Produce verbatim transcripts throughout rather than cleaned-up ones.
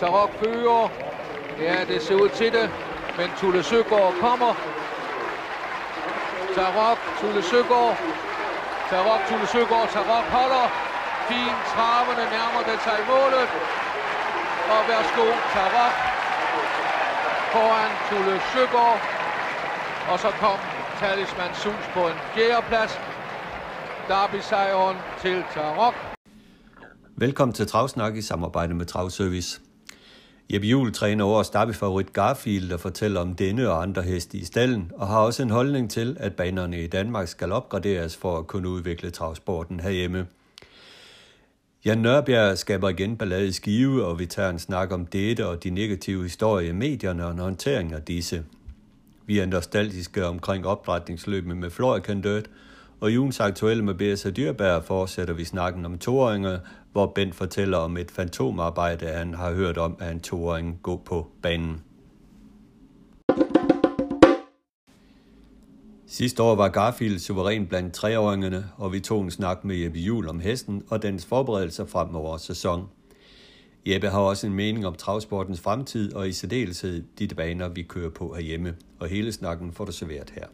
Tarok fører. Ja, det ser ud til det, men Tulle Søgaard kommer. Tarok, Tulle Søgaard. Tarok, Tulle Søgaard, Tarok holder. Fint, travende nærmer det sig målet. Og værsgo, Tarok foran Tulle Søgaard. Og så kom Talisman Sus på en fjerdeplads. Derby-sejren til Tarok. Velkommen til Travsnak i samarbejde med Travservice. Jeppe Juhl træner årets Derby-favorit Garfield og fortæller om denne og andre heste i stallen, og har også en holdning til, at banerne i Danmark skal opgraderes for at kunne udvikle travsporten herhjemme. Jan Nørbjerg skaber igen ballade i Skive, og vi tager en snak om dette og de negative historier i medierne og en håndtering af disse. Vi er nostalgiske omkring opdrætningsløbet med Florican Dirt, og i ugens aktuelle med B S og Dyrbær fortsætter vi snakken om toåringer, hvor Bent fortæller om et fantomarbejde, han har hørt om, at en toåring går på banen. Sidste år var Garfield suveræn blandt treåringerne, og vi tog en snak med Jeppe Juhl om hesten og dens forberedelser frem over sæson. Jeppe har også en mening om travsportens fremtid og i særdeleshed de baner, vi kører på herhjemme, og hele snakken får du serveret her.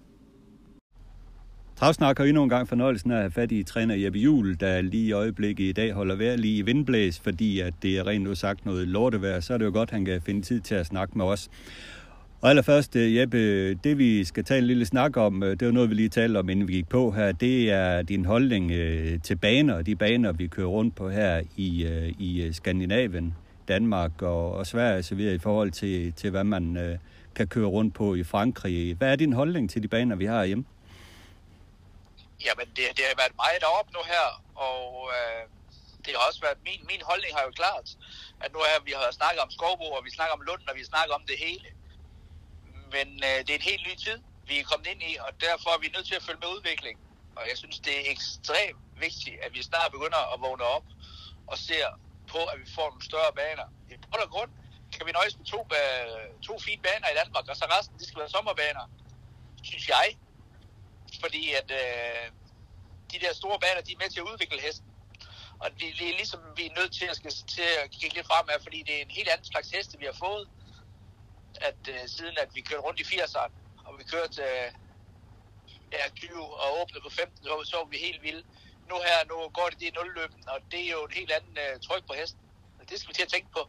Travsnak har endnu en gang fornøjelsen af at have fat i træner Jeppe Juhl, der lige i øjeblikket i dag holder vejr lige i vindblæs, fordi at det er rent udsagt noget lortevejr, så er det jo godt, han kan finde tid til at snakke med os. Og allerførst, Jeppe, det vi skal tage en lille snak om, det er noget, vi lige talte om, inden vi gik på her, det er din holdning til baner, de baner, vi kører rundt på her i, i Skandinavien, Danmark og, og Sverige, så videre i forhold til, til, hvad man kan køre rundt på i Frankrig. Hvad er din holdning til de baner, vi har hjemme? Jamen, det, det har været meget deroppe nu her, og øh, det har også været, min, min holdning har jo klart, at nu her vi har snakket om Skovbo, og vi snakker om Lund, og vi snakker om det hele. Men øh, det er en helt ny tid, vi er kommet ind i, og derfor er vi nødt til at følge med udviklingen. Og jeg synes, det er ekstremt vigtigt, at vi snart begynder at vågne op og ser på, at vi får nogle større baner. I bund og grund kan vi nøjes med to, øh, to fine baner i Danmark, og så resten, de skal være sommerbaner, synes jeg. Fordi at øh, de der store baner, de er med til at udvikle hesten. Og det, det er ligesom, vi er nødt til at, skal, til at kigge lidt fremad, fordi det er en helt anden slags heste, vi har fået, at øh, siden at vi kørte rundt i firserne, og vi kørte øh, ja, tyve og åbnede på femten, så, så var vi helt vilde. Nu her, nu går det i nulløben, og det er jo en helt anden øh, tryk på hesten. Og det skal vi til at tænke på.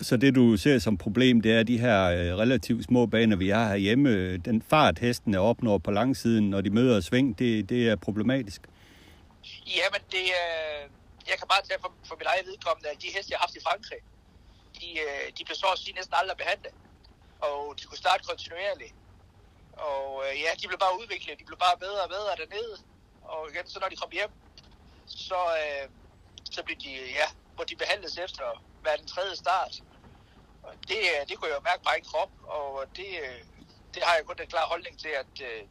Så det, du ser som problem, det er de her relativt små baner, vi har herhjemme. Den fart, hestene opnår på langsiden, når de møder sving, det, det er problematisk. Jamen, det, jeg kan bare tage for, for mit eget vedkommende, at de heste, jeg har haft i Frankrig, de, de blev så at sige næsten aldrig behandlet. Og de kunne starte kontinuerligt. Og ja, de blev bare udviklet, de blev bare bedre og bedre dernede. Og igen, så når de kom hjem, så, så blev de, ja, hvor de behandles efter hvad den tredje start. Det, det kunne jeg jo mærke på egen krop, og det, det har jeg kun den klare holdning til, at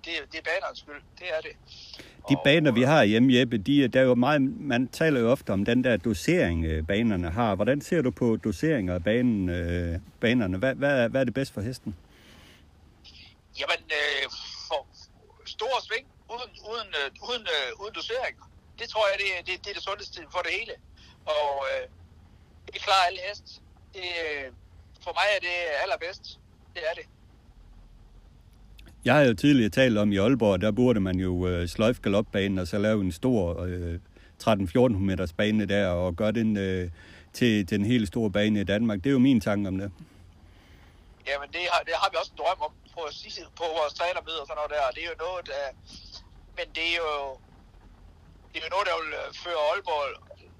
det, det er banerens skyld. Det er det. De og, baner, vi har hjemme, Jeppe, de, der er jo meget, man taler jo ofte om den der dosering, banerne har. Hvordan ser du på doseringer af banen, øh, banerne? Hvad, hvad, hvad er det bedst for hesten? Jamen, øh, for store sving uden, uden, øh, uden, øh, uden doseringer. Det tror jeg, det, det, det er det sundeste for det hele. Og øh, det klarer alle hest. Det, for mig er det allerbedst. Det er det. Jeg har jo tidligere talt om i Aalborg, der burde man jo øh, sløjfe galopbanen og så lave en stor øh, tretten-fjorten meters bane der og gøre den øh, til den helt store bane i Danmark. Det er jo min tanke om det. Jamen det har, det har vi også en drøm om på, på vores trænermøde og sådan noget der. Det er jo noget, der, men det er jo, det er jo noget, der vil føre Aalborg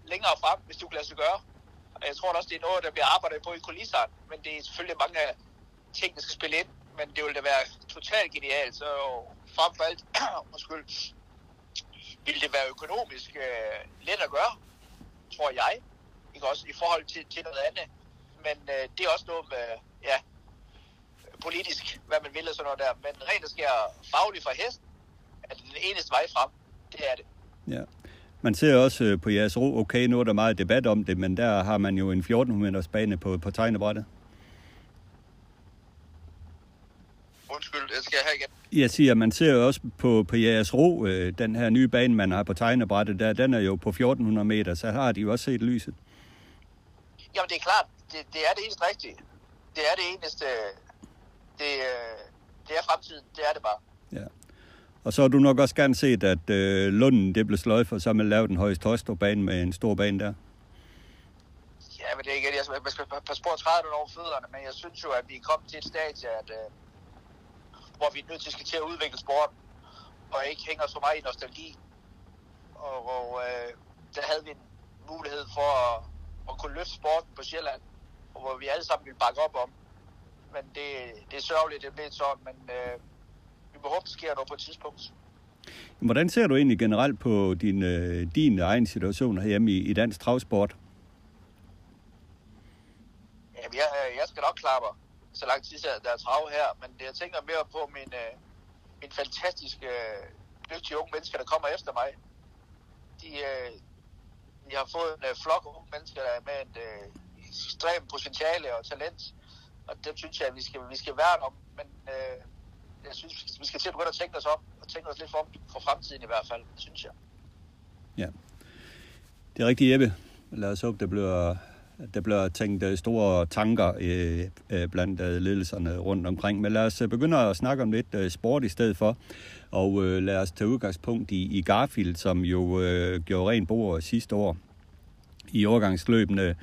længere frem, hvis du kan lade sig gøre. Og jeg tror også, det er noget, der bliver arbejdet på i kulisserne, men det er selvfølgelig mange ting, der skal spille ind, men det vil da være totalt genialt, så frem for alt, undskyld, vil det være økonomisk øh, let at gøre, tror jeg, ikke også i forhold til, til noget andet, men øh, det er også noget med, ja, politisk, hvad man vil og sådan noget der, men rent der sker fagligt fra hesten, er det den eneste vej frem, det er det. Ja. Man ser også på jeres ro, okay, nu er der meget debat om det, men der har man jo en fjorten hundrede meters bane på, på tegnebrættet. Undskyld, jeg skal have igen. Jeg siger, man ser jo også på, på jeres ro, den her nye bane, man har på tegnebrættet, der, den er jo på fjorten hundrede meter, så har de jo også set lyset. Jamen, det er klart, det, det er det eneste rigtige. Det er det eneste, det, det er fremtiden, det er det bare. Ja. Og så har du nok også gerne set, at øh, Lunden, det blev sløjfet, og så har man lavet en Høje-Taastrup-bane med en stor bane der. Ja, men det er ikke det. Jeg, man skal passe på at træde det over fødderne, men jeg synes jo, at vi er kommet til et stadie, at, øh, hvor vi er nødt til at, skal til at udvikle sporten, og ikke hænge os for meget i nostalgi. Og, og øh, der havde vi en mulighed for at, at kunne løfte sporten på Sjælland, og hvor vi alle sammen ville bakke op om. Men det, det er sørgeligt, det blev sådan, men øh, vi må håbe, det sker noget på et tidspunkt. Hvordan ser du egentlig generelt på din, øh, din egen situation herhjemme i, i dansk travsport? Jamen, jeg, jeg skal nok klare mig, så lang tid der er trav her, men jeg tænker mere på min, min fantastiske, dygtige unge mennesker, der kommer efter mig. De, de har fået en flok unge mennesker, der er med en ekstrem potentiale og talent, og det synes jeg, at vi skal, vi skal værne om, men jeg synes, vi skal til at begynde at tænke os om, og tænke os lidt for, for fremtiden i hvert fald, synes jeg. Ja, det er rigtigt, Jeppe. Lad os håbe, det bliver... Der bliver tænkt store tanker øh, blandt øh, ledelserne rundt omkring. Men lad os begynde at snakke om lidt øh, sport i stedet for. Og øh, lad os tage udgangspunkt i, i Garfield, som jo øh, gjorde ren bord sidste år i årgangsløbene.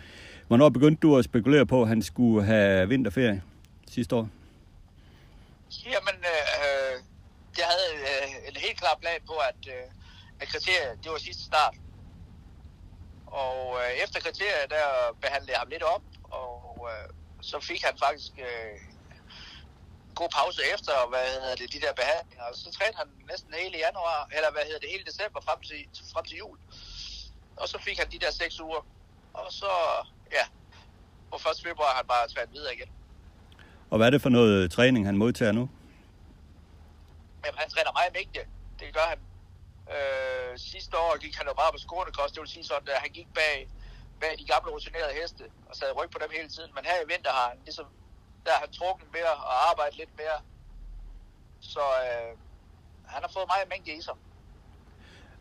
Hvornår begyndte du at spekulere på, at han skulle have vinterferie sidste år? Jamen, øh, jeg havde øh, en helt klar plan på, at, øh, at kriteriet, det var sidste start. Og øh, efter kriteriet, der behandlede jeg ham lidt op, og øh, så fik han faktisk øh, en god pause efter, hvad hedder det, de der behandlinger. Og så trænede han næsten hele januar, eller hvad hedder det, hele december frem til, frem til jul. Og så fik han de der seks uger, og så, ja, på første februar har han bare trænet videre igen. Og hvad er det for noget træning, han modtager nu? Jamen, han træner meget mægtigt, det gør han. Øh, sidste år gik han jo bare på skånekost, det vil sige sådan, at han gik bag, bag de gamle rutinerede heste og sad ryg på dem hele tiden, men her i vinter har han ligesom, der har han trukket mere og arbejdet lidt mere, så øh, han har fået meget mængde i sig.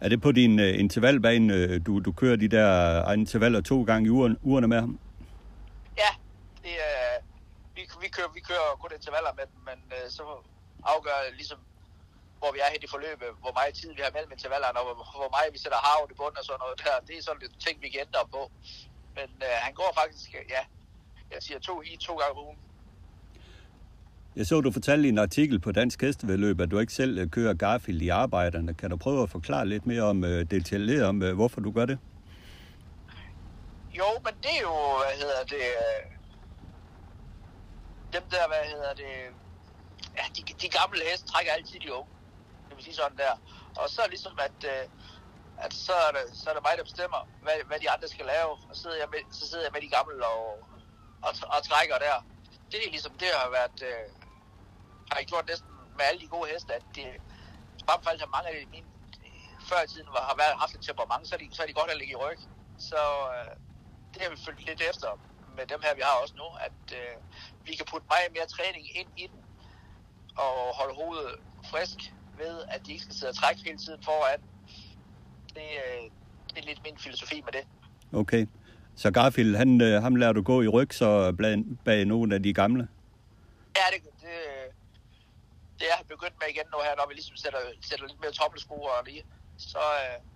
Er det på din uh, intervallbane, du, du kører de der uh, intervaller to gange i uren, ugerne med ham? Ja, det, uh, vi, vi, kører, vi kører kun intervaller med dem, men uh, så afgør ligesom hvor vi er hen i forløbet, hvor meget tid vi har mellem intervallerne, og hvor meget vi sætter havn i bunden og sådan noget der. Det er sådan lidt ting, vi kan ændre på. Men øh, han går faktisk, ja, jeg siger to i, to gange ugen. Jeg så, du fortalte i en artikel på Dansk Hestevæddeløb, at du ikke selv kører Garfield i arbejderne. Kan du prøve at forklare lidt mere om, øh, detaljeret om, øh, hvorfor du gør det? Jo, men det er jo, hvad hedder det, øh, dem der, hvad hedder det, ja, de, de gamle heste trækker altid de unge. Sådan der. Og så ligesom, at, øh, at så, er det, så er det mig, der bestemmer, hvad, hvad de andre skal lave, og sidder jeg med, så sidder jeg med de gamle og, og, og trækker der. Det er ligesom det, har været, øh, har jeg gjort næsten med alle de gode heste, at de, i hvert fald har mange af mine før i tiden har været, haft et temperament, så er de, så er de godt at ligge i ryg. Så øh, det har vi følt lidt efter med dem her, vi har også nu, at øh, vi kan putte meget mere træning ind i den, og holde hovedet frisk, ved, at de ikke skal sidde og trække hele tiden foran. Det, det er lidt min filosofi med det. Okay. Så Garfield, han, ham lærer du gå i ryg, så bag nogle af de gamle? Ja, det, det, det er han begyndt med igen nu her, når vi ligesom sætter, sætter lidt mere toppelskruer og lige, så,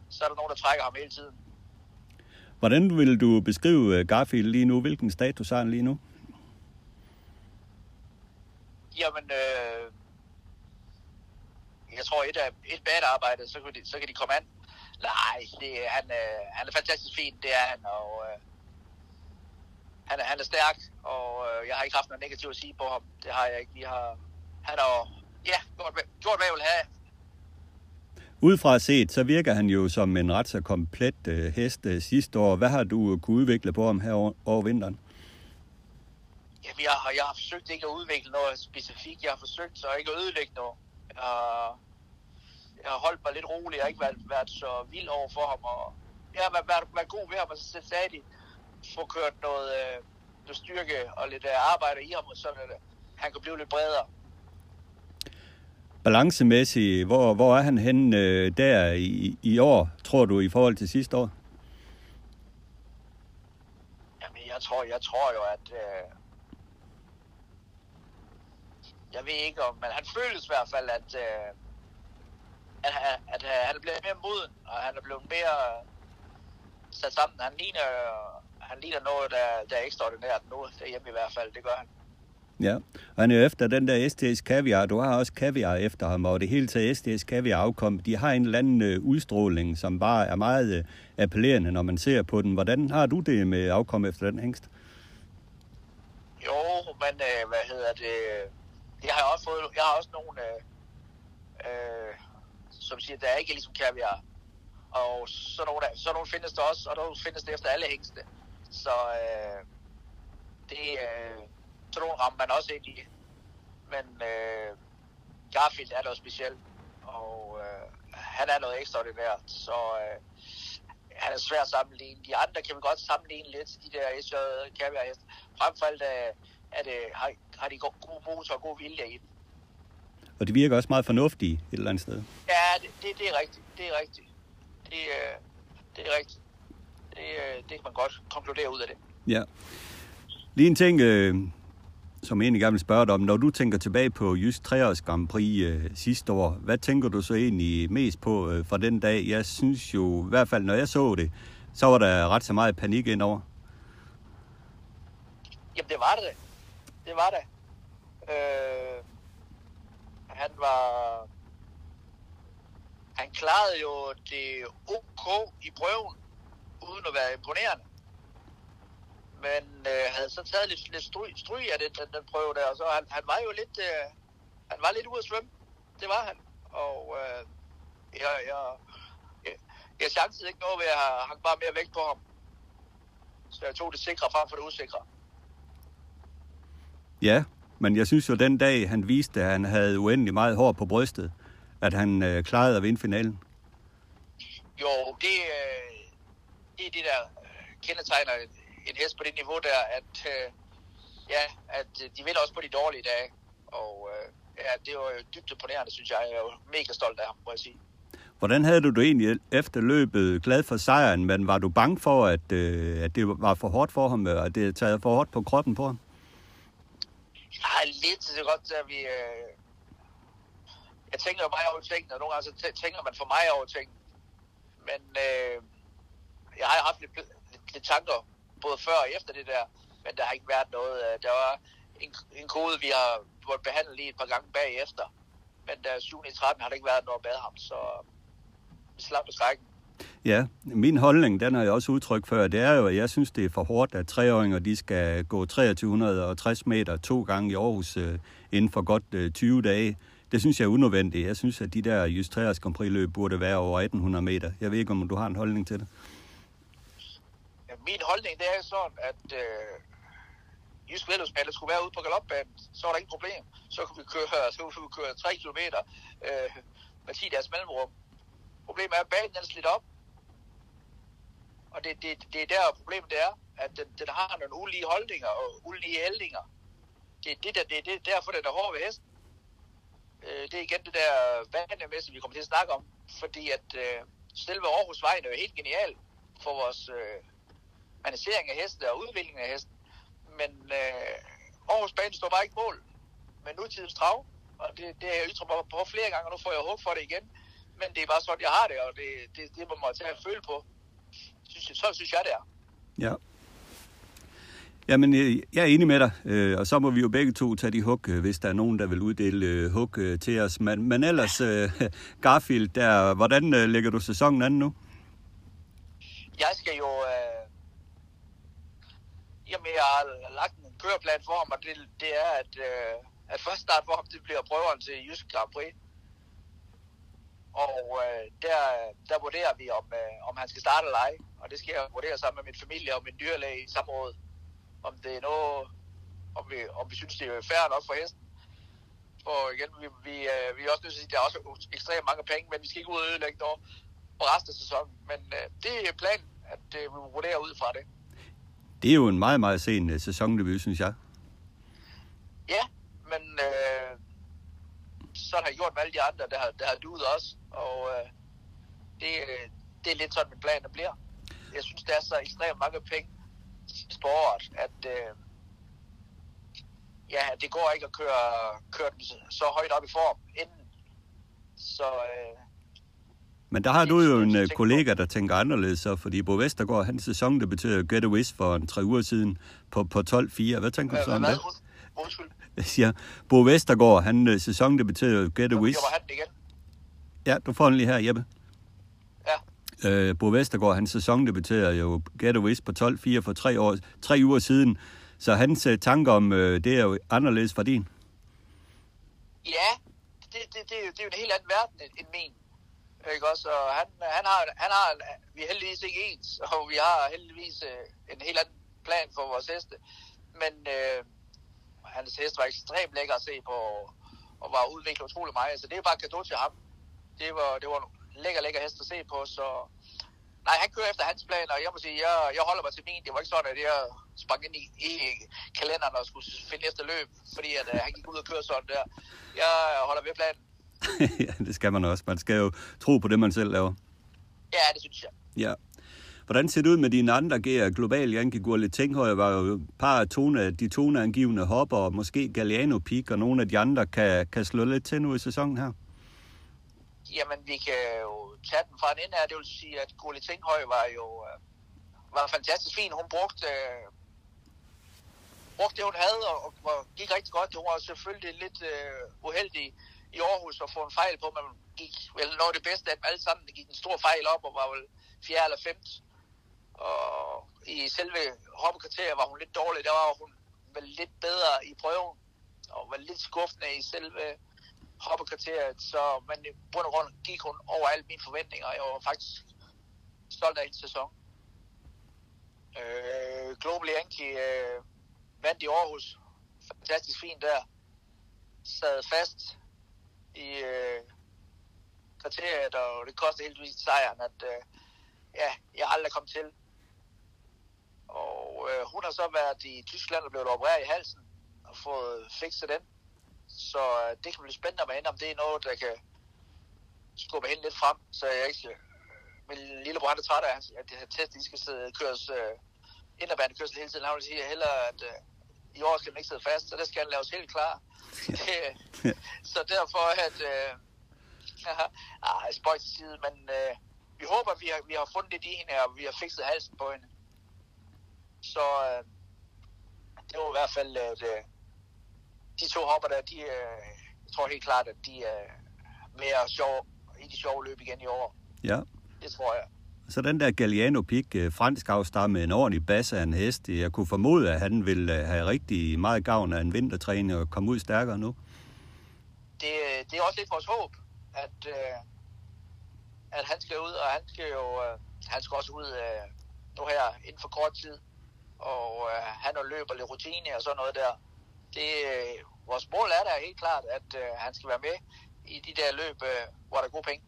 så er der nogen, der trækker ham hele tiden. Hvordan vil du beskrive Garfield lige nu? Hvilken status har han lige nu? Jamen, øh, jeg tror, et af et badearbejde, så kan de, så kan de komme an. Nej, det, han, øh, han er fantastisk fin, det er han, og øh, han, han er stærk, og øh, jeg har ikke haft noget negativt at sige på ham. Det har jeg ikke. Vi har, han har ja, gjort, gjort hvad jeg vil have. Udefra set, så virker han jo som en ret så komplet øh, hest øh, sidste år. Hvad har du kunne udvikle på ham her over, over vinteren? Ja, jeg, har, jeg har forsøgt ikke at udvikle noget specifikt. Jeg har forsøgt så ikke at ødelægge noget. Og jeg har holdt mig lidt rolig, jeg har ikke været, været så vild over for ham, og jeg har været, været, været god ved ham, og så sagde de, få kørt noget, øh, noget styrke og lidt øh, arbejde i ham, så øh, han kunne blive lidt bredere. Balancemæssigt, hvor, hvor er han henne øh, der i, i år, tror du, i forhold til sidste år? Jamen, jeg jeg tror, jeg tror jo, at... Øh, jeg ved ikke om, men han føles i hvert fald, at, øh, at, at, at, at han er blevet mere moden, og han er blevet mere sat sammen. Han ligner, han ligner noget, der, der er ekstraordinært nu, derhjemme i hvert fald, det gør han. Ja, og han er efter den der S T S Kaviar. Du har også Kaviar efter ham, og det hele taget S T S Kaviar afkom. De har en eller anden øh, udstråling, som bare er meget øh, appellerende, når man ser på den. Hvordan har du det med afkom efter den hængst? Jo, men øh, hvad hedder det... Jeg har også fået, jeg har også nogle, øh, øh, som siger, der er ikke ligesom Kaviar. Og så nogle, så nogle findes der også, og der findes det efter alle hængste. Så øh, det, øh, så nogle rammer man også ind i. Men øh, Garfield er noget specielt, og øh, han er noget ekstraordinært. Så øh, han er svær at sammenligne. De andre kan vi godt sammenligne lidt, de der S J Kaviar-heste. Frem for alt, øh, at øh, har, har de god, god motor og god vilje i den. Og de virker også meget fornuftige et eller andet sted. Ja, det, det, det er rigtigt. Det er rigtigt. Det, øh, det er rigtigt. Det, øh, det kan man godt konkludere ud af det. Ja. Lige en ting, øh, som jeg egentlig gerne vil spørge dig om. Når du tænker tilbage på Jysk Treårs Grand Prix øh, sidste år, hvad tænker du så egentlig mest på øh, fra den dag? Jeg synes jo, i hvert fald når jeg så det, så var der ret så meget panik indover. Jamen det var det. Det var det. Øh, han var... Han klarede jo det ok i prøven, uden at være imponerende. Men øh, havde så taget lidt, lidt stry, stry af det, den, den prøve der, og så han, han var jo lidt... Øh, han var lidt ude at svømme. Det var han. Og øh, jeg, jeg, jeg, jeg chancede ikke noget ved, at jeg hang bare mere vægt på ham. Så jeg tog det sikre frem for det usikre. Ja, men jeg synes jo, den dag, han viste, at han havde uendelig meget hår på brystet, at han øh, klarede at vinde finalen. Jo, det, øh, det er det, der kendetegner en hest på det niveau der, at, øh, ja, at de vinder også på de dårlige dage. Og øh, ja, det var jo dybt imponerende, synes jeg. Jeg er jo mega stolt af ham, må jeg sige. Hvordan havde du det egentlig efter løbet? Glad for sejren, men var du bange for, at, øh, at det var for hårdt for ham, og at det taget for hårdt på kroppen på ham? Nej, lidt så godt, at vi... Øh... Jeg tænker jo meget over tingene, og nogle gange så tænker man for mig over tingene. Men øh... jeg har haft lidt, lidt, lidt tanker, både før og efter det der, men der har ikke været noget. Der var en, en kode, vi har måttet behandle lige et par gange bagefter. Men der syv tretten har der ikke været noget med ham, så vi slap på skrækken. Ja, min holdning, den har jeg også udtrykt før, det er jo, at jeg synes, det er for hårdt, at treåringer, de skal gå to tusind tre hundrede og tres meter to gange i Aarhus øh, inden for godt øh, tyve dage. Det synes jeg er unødvendigt. Jeg synes, at de der Jysk Treårs Grand Prix-løb burde være over atten hundrede meter. Jeg ved ikke, om du har en holdning til det. Ja, min holdning, det er sådan, at øh, Jysk Vældhusmænd skulle være ude på galopbanen, så er der ikke problem. Så kunne vi køre, så kunne vi køre tre kilometer øh, med ti dages mellemrum. Problemet er, at banen er slidt op. Og det, det, det er der, problemet er, at den, den har nogle ulige holdninger og ulige hældinger. Det er det, der, det, det, derfor, den er hård ved hesten. Øh, det er igen det der vanemæssige, vi kommer til at snakke om. Fordi at øh, selve Aarhusvejen er jo helt genial for vores øh, manisering af hesten og udvikling af hesten. Men øh, Aarhusbanen står bare ikke mål med nutidens trav. Og det, det har jeg ytret mig på flere gange, og nu får jeg håb for det igen. Men det er bare sådan, jeg har det, og det, det, det må man tage at føle på. Så synes jeg, det er. Ja. Jamen, jeg er enig med dig, og så må vi jo begge to tage de hug, hvis der er nogen, der vil uddele hug til os. Men, men ellers, Garfield, der, hvordan lægger du sæsonen an nu? Jeg skal jo... Øh... Jamen, jeg har lagt en køreplan for ham, og det, det er, at, øh... at første start for ham, det bliver prøveren til Jysk Grand Prix. Og øh, der, der vurderer vi, om, øh, om han skal starte eller ej. Og det skal jeg vurdere sammen med min familie og min dyrlæge i samråd. Om det er noget, om vi, om vi synes, det er fair nok for hesten. For igen, vi, vi, øh, vi er også nødt til at sige, at der er også ekstremt mange penge, men vi skal ikke ud og ødelægge noget på resten af sæsonen. Men øh, det er planen, at øh, vi vurderer ud fra det. Det er jo en meget, meget sen uh, sæsondebut, synes jeg. Ja, men... Øh, sådan har jeg gjort med alle de andre, der har, der har duet også, og øh, det, det er lidt sådan, min plan der bliver. Jeg synes, der er så ekstremt mange penge foråret, at øh, ja, det går ikke at køre, køre den så højt op i form inden. Så, øh, Men der har det, du jo en jeg, kollega, der tænker anderledes, så, fordi Bo Vestergaard, hans sæson, det betyder Get a Wish for en tre uger siden på, på tolv fire. Hvad tænker du så om det? Undskyld. Jeg siger, Bo Vestergaard, han sæson, det betyder Get a Wish. Ja, du får den lige her, Jeppe. Ja. Øh, Bo Vestergaard, hans sæson, det betyder jo Get a Wish på tolv fire for tre, år, tre uger siden. Så hans tanker om øh, det er jo anderledes fra din. Ja, det, det, det, det er jo en helt anden verden end min. Ikke også? Og han, han, har, han har, vi er heldigvis ikke ens, og vi har heldigvis øh, en helt anden plan for vores heste. Men øh, hans heste var ekstremt lækker at se på, og var udviklet utrolig meget. Så det er bare cadeau til ham. Det var, det var en lækker, lækker hest at se på, så... Nej, han kører efter hans plan, og jeg må sige, jeg, jeg holder mig til min. Det var ikke sådan, at jeg sprang ind i, i kalenderen og skulle finde efter løb, fordi at, at han gik ud og kørte sådan der. Jeg holder ved planen. Ja, det skal man også. Man skal jo tro på det, man selv laver. Ja, det synes jeg. Ja. Hvordan ser det ud med dine andre gear? Global Janke Gurli Tenghøj var jo et par af tone, de toneangivende hopper, og måske Galliano Peak, og nogle af de andre kan, kan slå lidt til nu i sæsonen her. Jamen, vi kan jo tage den fra en ende her. Det vil sige, at Gurli Tenghøj var jo var fantastisk fin. Hun brugte, øh, brugte det, hun havde, og, og gik rigtig godt. Hun var selvfølgelig lidt øh, uheldig i Aarhus og få en fejl på, men man gik vel noget af det bedste af dem alle sammen. Det gik en stor fejl op og var vel fjerde eller femte. Og i selve hoppekvarteret var hun lidt dårlig. Der var hun vel lidt bedre i prøven og var lidt skuffende i selve hoppekvarteret. Så men i bund og grund gik hun over alle mine forventninger. Jeg var faktisk stolt af en sæson. Øh, Global Yankee øh, vandt i Aarhus. Fantastisk fint der. Sad fast i øh, kvarteret, og det kostede heldigvis sejren, at øh, ja, jeg aldrig kom til. Og øh, hun har så været i Tyskland og blevet opereret i halsen og fået fikset den. Så øh, det kan blive spændende med hende, om det er noget, der kan skubbe hende lidt frem, så jeg ikke... Øh, min lillebror, han er træt af, at det her test, de skal sidde og køres øh, inderbærende kørsel hele tiden. Han vil sige hellere, at øh, i år skal den ikke sidde fast, så det skal han laves helt klar. Ja. Så derfor at øh, ah, spøjt til side, men øh, vi håber at vi har, vi har fundet det i hende, og vi har fikset halsen på hende. Så øh, det var i hvert fald at, øh, de to hopper der, de øh, jeg tror helt klart at de er mere sjove i de sjove løb igen i år. Ja. Det tror jeg. Så den der Galliano Peak, fransk afstammet med en ordentlig basse af en hest, jeg kunne formode, at han ville have rigtig meget gavn af en vintertræning og komme ud stærkere nu. Det, det er også lidt vores håb, at, at han skal ud, og han skal jo han skal også ud nu her inden for kort tid, og han løber lidt rutine og sådan noget der. Det, vores mål er der helt klart, at han skal være med i de der løb, hvor der er gode penge.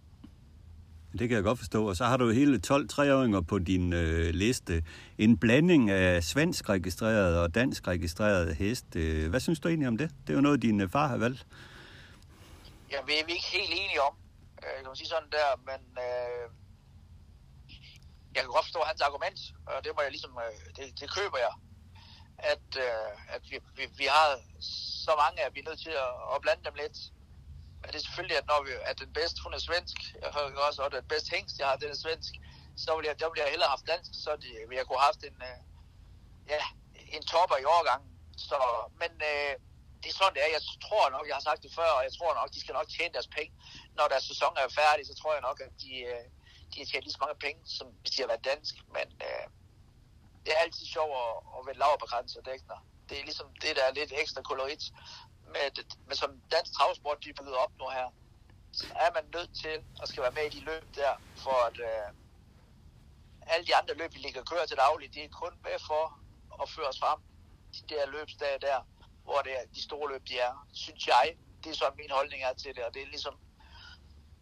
Det kan jeg godt forstå. Og så har du hele tolv treåringer på din øh, liste. En blanding af svensk registrerede og dansk registrerede heste. Hvad synes du egentlig om det? Det er jo noget, din øh, far har valgt. Ja, vi er ikke helt enige om. Øh, kan man sige sådan der, men øh, jeg kan godt forstå hans argument, og det må jeg ligesom, øh, det, det køber jeg. At, øh, at vi, vi, vi har så mange, at vi er nødt til at, at blande dem lidt. Men det er selvfølgelig, at når vi er den bedste, hun er svensk, jeg hører også, at den bedste hængst, jeg har, den er svensk, så ville jeg, der ville jeg hellere have haft dansk, så ville jeg kunne have haft en, ja, en topper i årgangen. Så, men øh, det er sådan, det er. Jeg tror nok, jeg har sagt det før, og jeg tror nok, de skal nok tjene deres penge. Når deres sæson er færdig, så tror jeg nok, at de, øh, de har tjent lige så mange penge, som hvis de har været dansk. Men øh, det er altid sjovt at, at vende laver på grænser og dækner. Det er ligesom det, der er lidt ekstra kolorit. Med, med som dansk travsport, de er bygget op nu her, så er man nødt til at skal være med i de løb der, for at øh, alle de andre løb, vi ligger og kører til dagligt, det er kun med for at føre os frem de der løbsdage der, hvor det er de store løb, de er. Synes jeg, det er sådan min holdning er til det, og det er ligesom,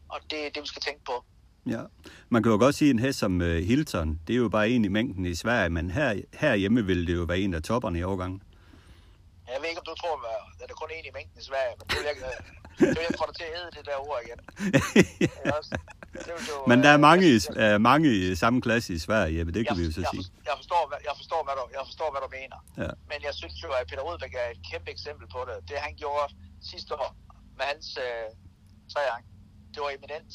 og det er det, vi skal tænke på. Ja, man kan jo godt sige en hest som Hilton, det er jo bare en i mængden i Sverige, men her, herhjemme vil det jo være en af topperne i årgangen. Jeg ved ikke, om du tror, at der er kun en i mængden i Sverige, men det vil jeg, det vil jeg få dig til at æde det der ord igen. Ja. jo, men der er mange, jeg, jeg, uh, mange i samme klasse i Sverige, Jeppe, det jeg, kan vi jo så jeg, sige. Jeg forstår, hvad, jeg, forstår, hvad du, jeg forstår, hvad du mener. Ja. Men jeg synes jo, at Peter Rudbæk er et kæmpe eksempel på det. Det han gjorde sidste år med hans øh, træang, det var eminent.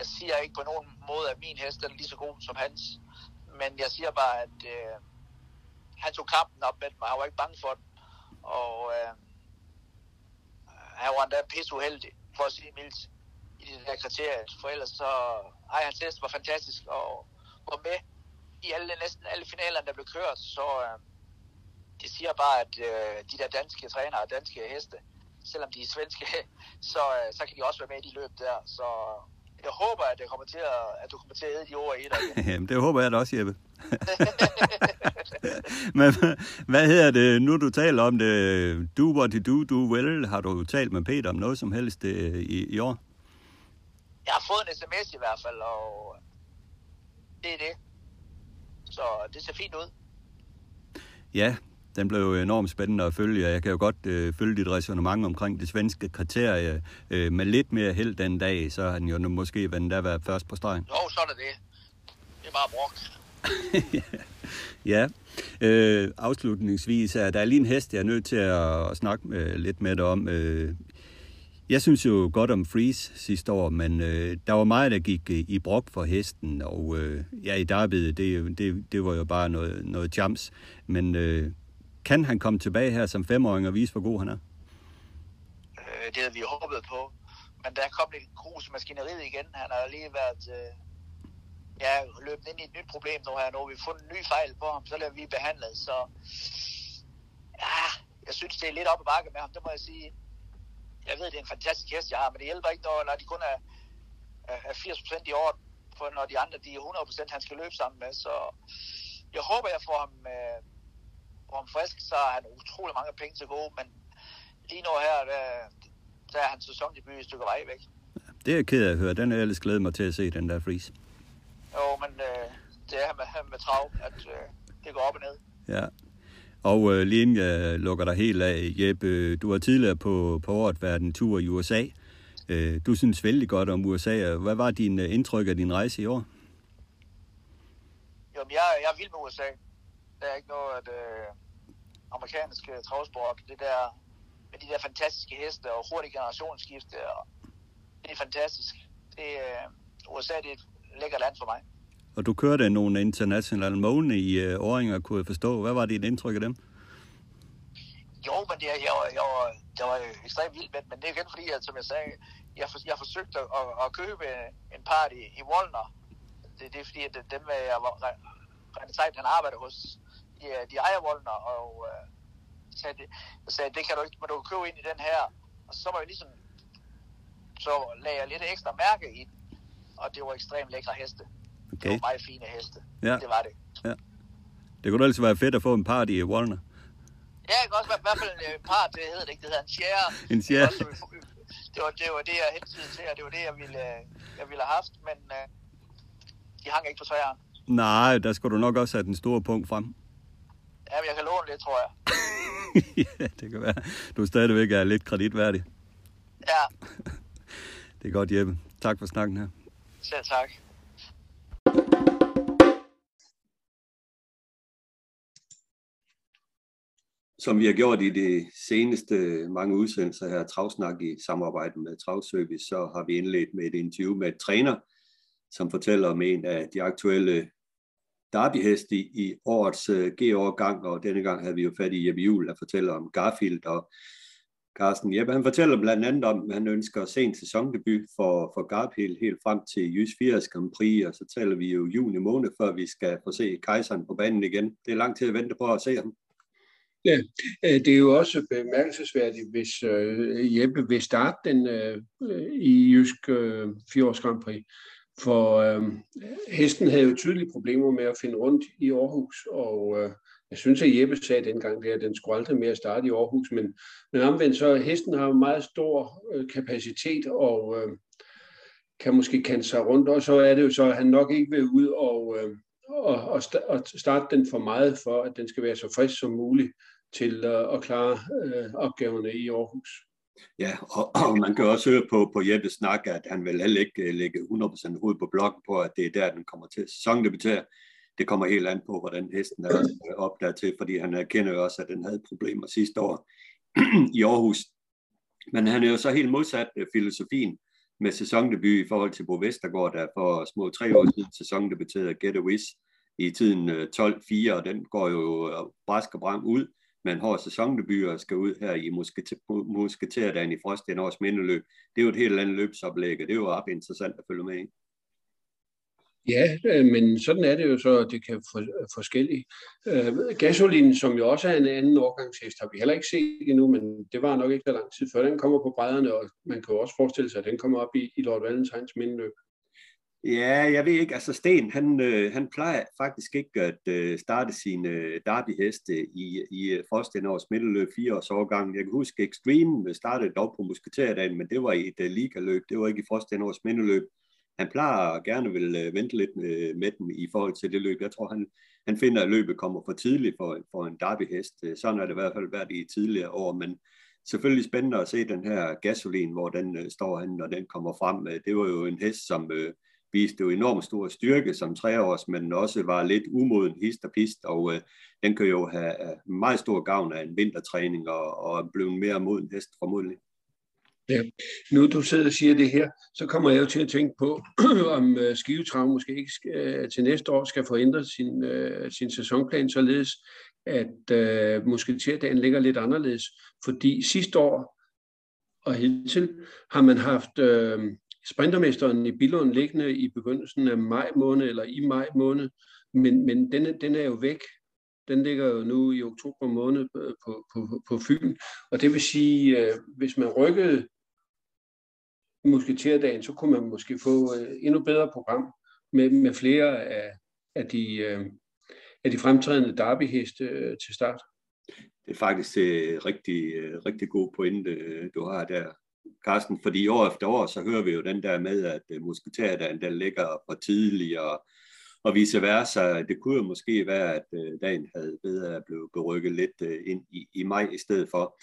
Jeg siger ikke på nogen måde, at min hest er lige så god som hans. Men jeg siger bare, at øh, han tog kampen op med mig. Han var ikke bange for den. Og øh, han var endda pisseuheldig, for at sige mildt, i det der kriterie. For ellers så... Ej, hans hest var fantastisk. Og var med i alle, næsten alle finalerne, der blev kørt. Så øh, det siger bare, at øh, de der danske trænere og danske heste, selvom de er svenske, så, øh, så kan de også være med i de løb der. Så... Jeg håber, at, jeg kommer til at, at du kommer til at æde de ord i dig. Jamen, det håber jeg da også, Jeppe. Men hvad hedder det, nu du taler om det, do what you do, do well, har du talt med Peter om noget som helst i, i år? Jeg har fået en sms i hvert fald, og det er det. Så det ser fint ud. Ja, den blev enormt spændende at følge, og jeg kan jo godt øh, følge dit ræsonnement omkring det svenske kriterie. Øh, med lidt mere held den dag, så har han jo måske været der været først på stregen. Jo, så er det det. Det er bare brugt. Ja. Øh, afslutningsvis er der lige en hest, jeg er nødt til at, at snakke med, lidt med dig om. Øh, jeg synes jo godt om Freeze sidste år, men øh, der var meget, der gik øh, i brok for hesten, og øh, ja, i Darby, det, det, det var jo bare noget, noget jams, men... Øh, Kan han komme tilbage her som femåring og vise, hvor god han er? Øh, det havde vi håbet på. Men der kom lidt grus i maskineriet igen. Han har lige været øh, ja, løbet ind i et nyt problem nu her. Nu har vi fundet en ny fejl på ham, så lader vi behandlet. Så ja, jeg synes, det er lidt op ad bakke med ham. Det må jeg sige. Jeg ved, det er en fantastisk hest, jeg har, men det hjælper ikke, når, når de kun er, er firs procent i orden, for når de andre de er hundrede procent, han skal løbe sammen med. Så jeg håber, jeg får ham... Øh, Om frisk, så har han utrolig mange penge til gode, men lige nu her, der, der er han sæsondebut i et stykke vej væk. Det er jeg ked af at høre. Den er jeg ellers glædet mig til at se, den der Freeze. Jo, men øh, det er med, med trav, at øh, det går op og ned. Ja, og øh, lige inden jeg lukker dig helt af, Jeppe, du har tidligere på, på året været en tur i U S A. Øh, du synes vældig godt om U S A. Hvad var din øh, indtryk af din rejse i år? Jo, men jeg, jeg er vild med U S A. Der er ikke noget at øh, amerikanske travsport, det der med de der fantastiske heste og hurtige generationsskifte, og det er fantastisk. Det, øh, U S A det er et lækkert land for mig. Og du kørte nogle international mål i øh, Åringer, kunne jeg forstå. Hvad var dit indtryk af dem? Jo, men det, jeg, jeg, jeg, jeg var ekstremt vild med, men det er igen fordi, at, som jeg sagde, jeg, for, jeg forsøgte at, at købe en part i, i Wollner. Det, det er fordi, at dem jeg var René Tejt, han arbejder hos de, de ejervoldene, og øh, sagde, jeg sagde, det kan du ikke, men du kan købe ind i den her. Og så var jeg ligesom, så lagde jeg lidt ekstra mærke i den, og det var ekstremt lækre heste. Okay. Det var meget fine heste, ja. Det var det. Ja. Det kunne altid være fedt at få en part i Wollner. Ja, det kunne også være i hvert fald en part, det hedder det ikke, det hedder en sjære. En sjære. Det var det, var det jeg hentede til, og det var det, jeg ville, jeg ville have haft, men øh, de hang ikke på træerne. Nej, der skulle du nok også have den store punkt frem. Jamen, jeg kan låne lidt, tror jeg. Ja, det kan være. Du stadigvæk er lidt kreditværdig. Ja. Det er godt, Jeppe. Tak for snakken her. Selv tak. Som vi har gjort i de seneste mange udsendelser her, Travsnak i samarbejde med Travservice, så har vi indledt med et interview med et træner, som fortæller om en af de aktuelle derbyheste i årets G-årgang, og denne gang havde vi jo fat i Jeppe Juhl, der fortæller om Garfield og Carsten Jeppe. Han fortæller blandt andet om, at han ønsker at se en sæsondebut for, for Garfield helt frem til Jysk firs Grand Prix, og så taler vi jo juni måned, før vi skal få se kejseren på banen igen. Det er lang tid at vente på at se ham. Ja, det er jo også bemærkelsesværdigt, hvis Jeppe vil starte den i Jysk firs Grand Prix. For øh, hesten havde jo tydelige problemer med at finde rundt i Aarhus, og øh, jeg synes, at Jeppe sagde dengang, at den skulle aldrig mere starte i Aarhus, men, men omvendt så, hesten har jo meget stor øh, kapacitet og øh, kan måske kende sig rundt, og så er det jo så, at han nok ikke vil ud og, øh, og, og, sta- og starte den for meget, for at den skal være så frisk som muligt til øh, at klare øh, opgaverne i Aarhus. Ja, og, og man kan også høre på, på Jeppes snak, at han vil heller ikke lægge hundrede procent hoved på blokken på, at det er der, den kommer til sæsondebutere. Det kommer helt an på, hvordan hesten er op dertil, fordi han erkender jo også, at den havde problemer sidste år i Aarhus. Men han er jo så helt modsat filosofien med sæsondebut i forhold til Bo Vestergaard, der for små tre år siden sæsondebuterede Get A Wish i tiden tolv fire, og den går jo brask og bram ud. Man har sæsondebuter og skal ud her i musketerdagen i Frosten års mindeløb. Det er jo et helt andet løbsoplæg, og det er jo ret interessant at følge med i. Ja, men sådan er det jo så, det kan for, forskellige. Øh, Gasolin, som jo også er en anden årgangshest, har vi heller ikke set endnu, men det var nok ikke så lang tid før. Den kommer på bredderne, og man kan jo også forestille sig, at den kommer op i, i Lord Valentines mindeløb. Ja, jeg ved ikke. Altså Sten, han, han plejer faktisk ikke at starte sine derbyheste i, i Frosten års middeløb, fireårsårgangen. Jeg kan huske, Extreme startede dog på musketerdagen, men det var i et ligaløb. Det var ikke i Frosten års mindeløb. Han plejer gerne vil vente lidt med, med dem i forhold til det løb. Jeg tror, han, han finder, at løbet kommer for tidligt for, for en derbyhest. Sådan har det i hvert fald været i tidligere år, men selvfølgelig spændende at se den her Gasolin, hvor den står henne, når den kommer frem. Det var jo en hest, som øh, viste jo enormt stor styrke som treårs, men også var lidt umoden hist og pist, og øh, den kan jo have meget stor gavn af en vintertræning og, og blive en mere moden hest formodentlig. Ja. Nu du sidder og siger det her, så kommer jeg jo til at tænke på, om øh, Skive Trav måske ikke øh, til næste år skal forændre sin, øh, sin sæsonplan, således at øh, musketerdagen ligger lidt anderledes. Fordi sidste år og hidtil har man haft øh, sprintermesteren i Billund liggende i begyndelsen af maj måned eller i maj måned, men, men den, den er jo væk. Den ligger jo nu i oktober måned på, på, på Fyn. Og det vil sige, øh, hvis man rykkede musketerdagen, så kunne man måske få et endnu bedre program med, med flere af, af, de, af de fremtrædende derbyheste til start. Det er faktisk et rigtig, rigtig god pointe, du har der, Carsten, fordi år efter år, så hører vi jo den der med, at musketerdagen, den ligger for tidligt, og, og vice versa. Det kunne jo måske være, at dagen havde bedre at blive berykket lidt ind i, i maj i stedet for.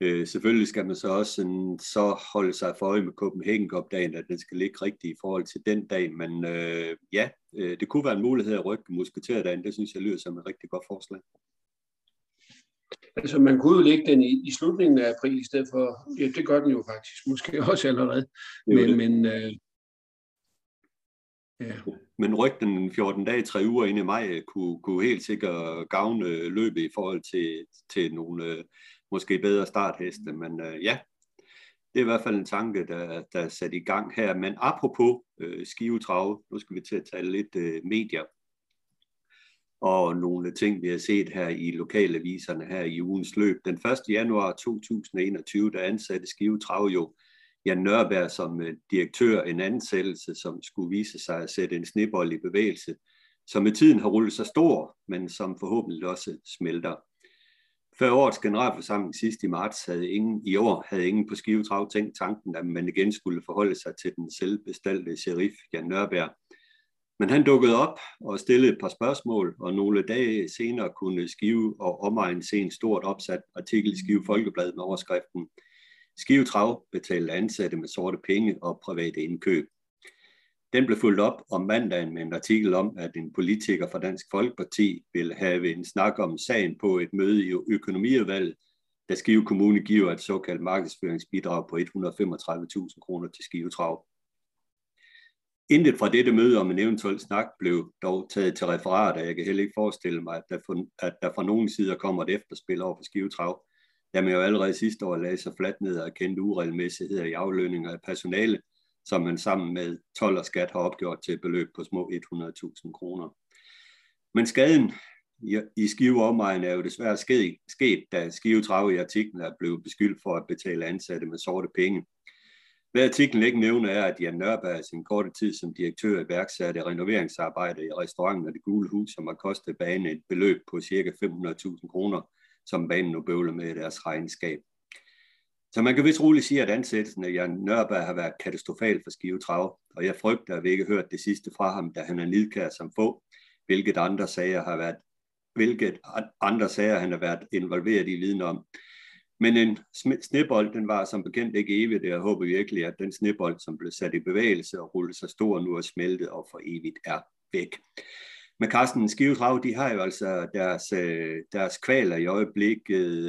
Øh, selvfølgelig skal man så også sådan, så holde sig for øje med Copenhagen Cup-dagen, at den skal ligge rigtigt i forhold til den dag, men øh, ja, øh, det kunne være en mulighed at rykke musketerdagen. Det synes jeg lyder som et rigtig godt forslag. Altså man kunne jo lægge den i, i slutningen af april i stedet for, ja det gør den jo faktisk, måske også allerede, men, men øh, ja. Men rykke den fjorten dage, tre uger ind i maj, kunne, kunne helt sikkert gavne løbet i forhold til, til nogle øh, måske bedre startheste, men øh, ja, det er i hvert fald en tanke, der, der er sat i gang her. Men apropos øh, Skive Trav, nu skal vi til at tale lidt øh, medier og nogle ting, vi har set her i lokalaviserne her i ugens løb. Den første januar to tusind og enogtyve, der ansatte Skive Trav jo Jan Nørberg som øh, direktør, en ansættelse, som skulle vise sig at sætte en snebold i bevægelse, som med tiden har rullet sig stor, men som forhåbentlig også smelter. Før årets generalforsamling sidst i marts havde ingen, i år havde ingen på Skive Trav tænkt tanken, at man igen skulle forholde sig til den selvbestalte sheriff Jan Nørberg. Men han dukkede op og stillede et par spørgsmål, og nogle dage senere kunne Skive og omegn se en stort opsat artikel i Skive Folkeblad med overskriften Skive Trav betalte ansatte med sorte penge og private indkøb. Den blev fulgt op om mandagen med en artikel om, at en politiker fra Dansk Folkeparti ville have en snak om sagen på et møde i økonomiudvalget, da Skive Kommune giver et såkaldt markedsføringsbidrag på et hundrede og femogtredive tusind kroner til Skive Trav. Intet fra dette møde om en eventuel snak blev dog taget til referat, og jeg kan heller ikke forestille mig, at der, for, at der fra nogen sider kommer et efterspil over for Skive Trav, da man jo allerede sidste år lagde sig fladt ned og kendte uregelmæssigheder i aflønninger af personale, som man sammen med told og skat har opgjort til et beløb på små hundrede tusind kroner. Men skaden i Skive omegn er jo desværre sket, sket, da Skive Trav i artiklen er blevet beskyldt for at betale ansatte med sorte penge. Hvad artiklen ikke nævner er, at Jan Nørberg i sin korte tid som direktør iværksatte renoveringsarbejder i restauranten og Det Gule Hus, som har kostet banen et beløb på ca. fem hundrede tusind kroner, som banen nu bøvler med i deres regnskab. Så man kan vist roligt sige, at ansættelsen af Jan Nørberg har været katastrofal for Skive Trav, og jeg frygter, at vi ikke har hørt det sidste fra ham, da han er nidkær som få, hvilket andre sager har været, hvilket andre sager han har været involveret i viden om. Men en snebold, den var som bekendt ikke evigt, og jeg håber virkelig, at den snebold, som blev sat i bevægelse og rullede sig stor, nu er smeltet og for evigt er væk. Men Carsten, Skive Trav, de har jo altså deres, deres kvaler i øjeblikket.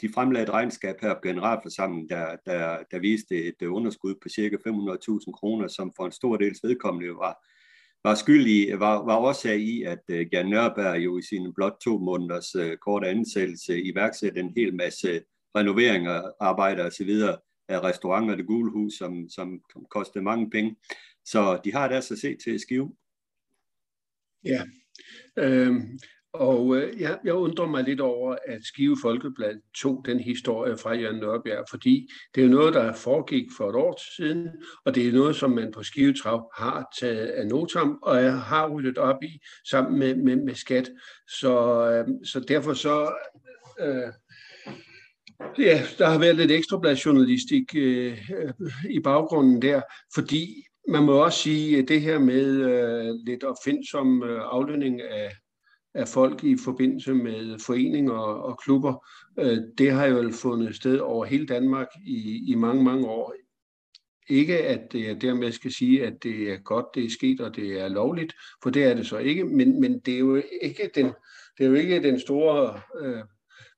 De fremlagde et regnskab her på generalforsamlingen, der, der, der viste et underskud på ca. fem hundrede tusind kroner, som for en stor dels vedkommende var var skyldig, var, var årsag i, at uh, Jan Nørberg jo i sine blot to måneders uh, korte ansættelse iværksatte en hel masse renoveringer, arbejder osv. af restauranter, Det Gule Hus, som, som kostede mange penge. Så de har det altså set til Skive. Ja, øhm, og øh, jeg, jeg undrer mig lidt over, at Skive Folkeblad tog den historie fra Jan Nørberg, fordi det er noget, der foregik for et år siden, og det er noget, som man på Skive Trav har taget af notam, og jeg har ryddet op i sammen med, med, med skat. Så, øh, så derfor så... Øh, ja, der har været lidt ekstrabladjournalistik øh, i baggrunden der, fordi... Man må også sige, at det her med øh, lidt opfindsom øh, aflønning af, af folk i forbindelse med foreninger og, og klubber, øh, det har jo fundet sted over hele Danmark i, i mange, mange år. Ikke at jeg dermed skal sige, at det er godt, det er sket, og det er lovligt, for det er det så ikke, men, men det er jo ikke den, det er jo ikke den store... Øh,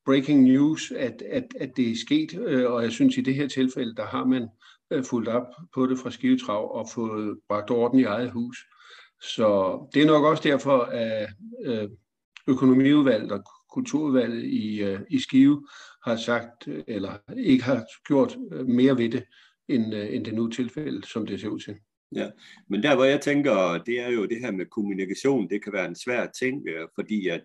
breaking news, at, at, at det er sket, og jeg synes i det her tilfælde, der har man fulgt op på det fra Skive Trav og fået bragt orden i eget hus. Så det er nok også derfor, at økonomiudvalget og kulturudvalget i, i Skive har sagt, eller ikke har gjort mere ved det, end, end det nu tilfælde, som det ser ud til. Ja, men der hvor jeg tænker, det er jo det her med kommunikation, det kan være en svær ting, fordi at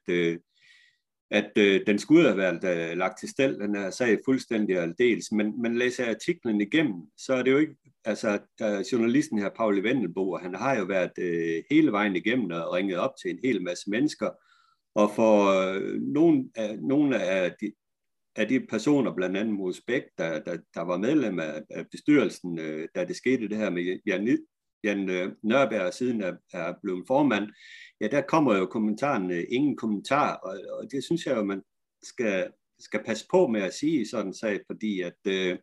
at øh, den skulle have været øh, lagt til stel, den her sag fuldstændig aldeles, men man læser artiklen igennem, så er det jo ikke, altså øh, journalisten her, Pauli Vendelbo, han har jo været øh, hele vejen igennem og ringet op til en hel masse mennesker, og for øh, nogle af, nogle af, de, af de personer, blandt andet Mogens Bech, der, der, der var medlem af, af bestyrelsen, øh, da det skete det her med Jan Jan Nørberg siden er, er blevet formand, ja, der kommer jo kommentaren, ingen kommentar, og, og det synes jeg jo, man skal, skal passe på med at sige sådan en sag, fordi at øh,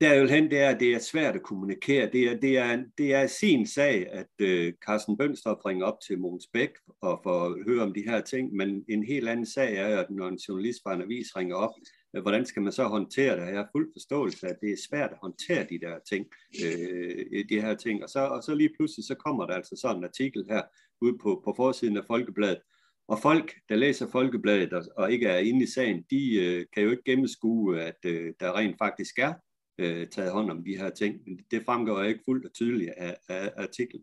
der jo hen, det er, det er svært at kommunikere, det er, det er, det er sin sag, at øh, Carsten Bønsdorff ringer op til Mogens Bech og får høre om de her ting, men en helt anden sag er, at når en journalist fra en avis ringer op, hvordan skal man så håndtere det? Jeg har fuld forståelse, at det er svært at håndtere de der ting, øh, de her ting. Og så, og så lige pludselig, så kommer der altså sådan en artikel her, ude på, på forsiden af Folkebladet. Og folk, der læser Folkebladet og, og ikke er inde i sagen, de øh, kan jo ikke gennemskue, at øh, der rent faktisk er øh, taget hånd om de her ting. Det fremgår ikke fuldt og tydeligt af, af artiklen.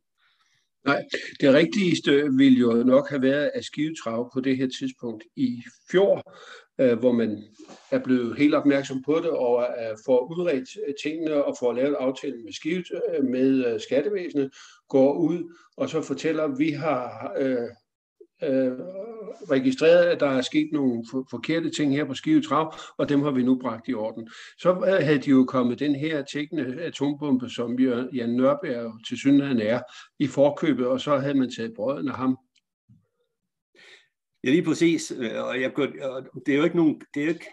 Nej, det rigtigste ville jo nok have været at Skive Trav på det her tidspunkt i fjor, øh, hvor man er blevet helt opmærksom på det og øh, får udredt tingene og får lavet aftalen med, Skive, med øh, skattevæsenet, går ud og så fortæller, at vi har øh, øh, registreret, at der er sket nogle for- forkerte ting her på Skive Trav, og dem har vi nu bragt i orden. Så øh, havde de jo kommet den her tækkende atombombe, som Jan Nørberg til synligheden er, i forkøbet, og så havde man taget brøden af ham. Ja, lige præcis. Og, jeg, og det er jo ikke nogen, det er ikke,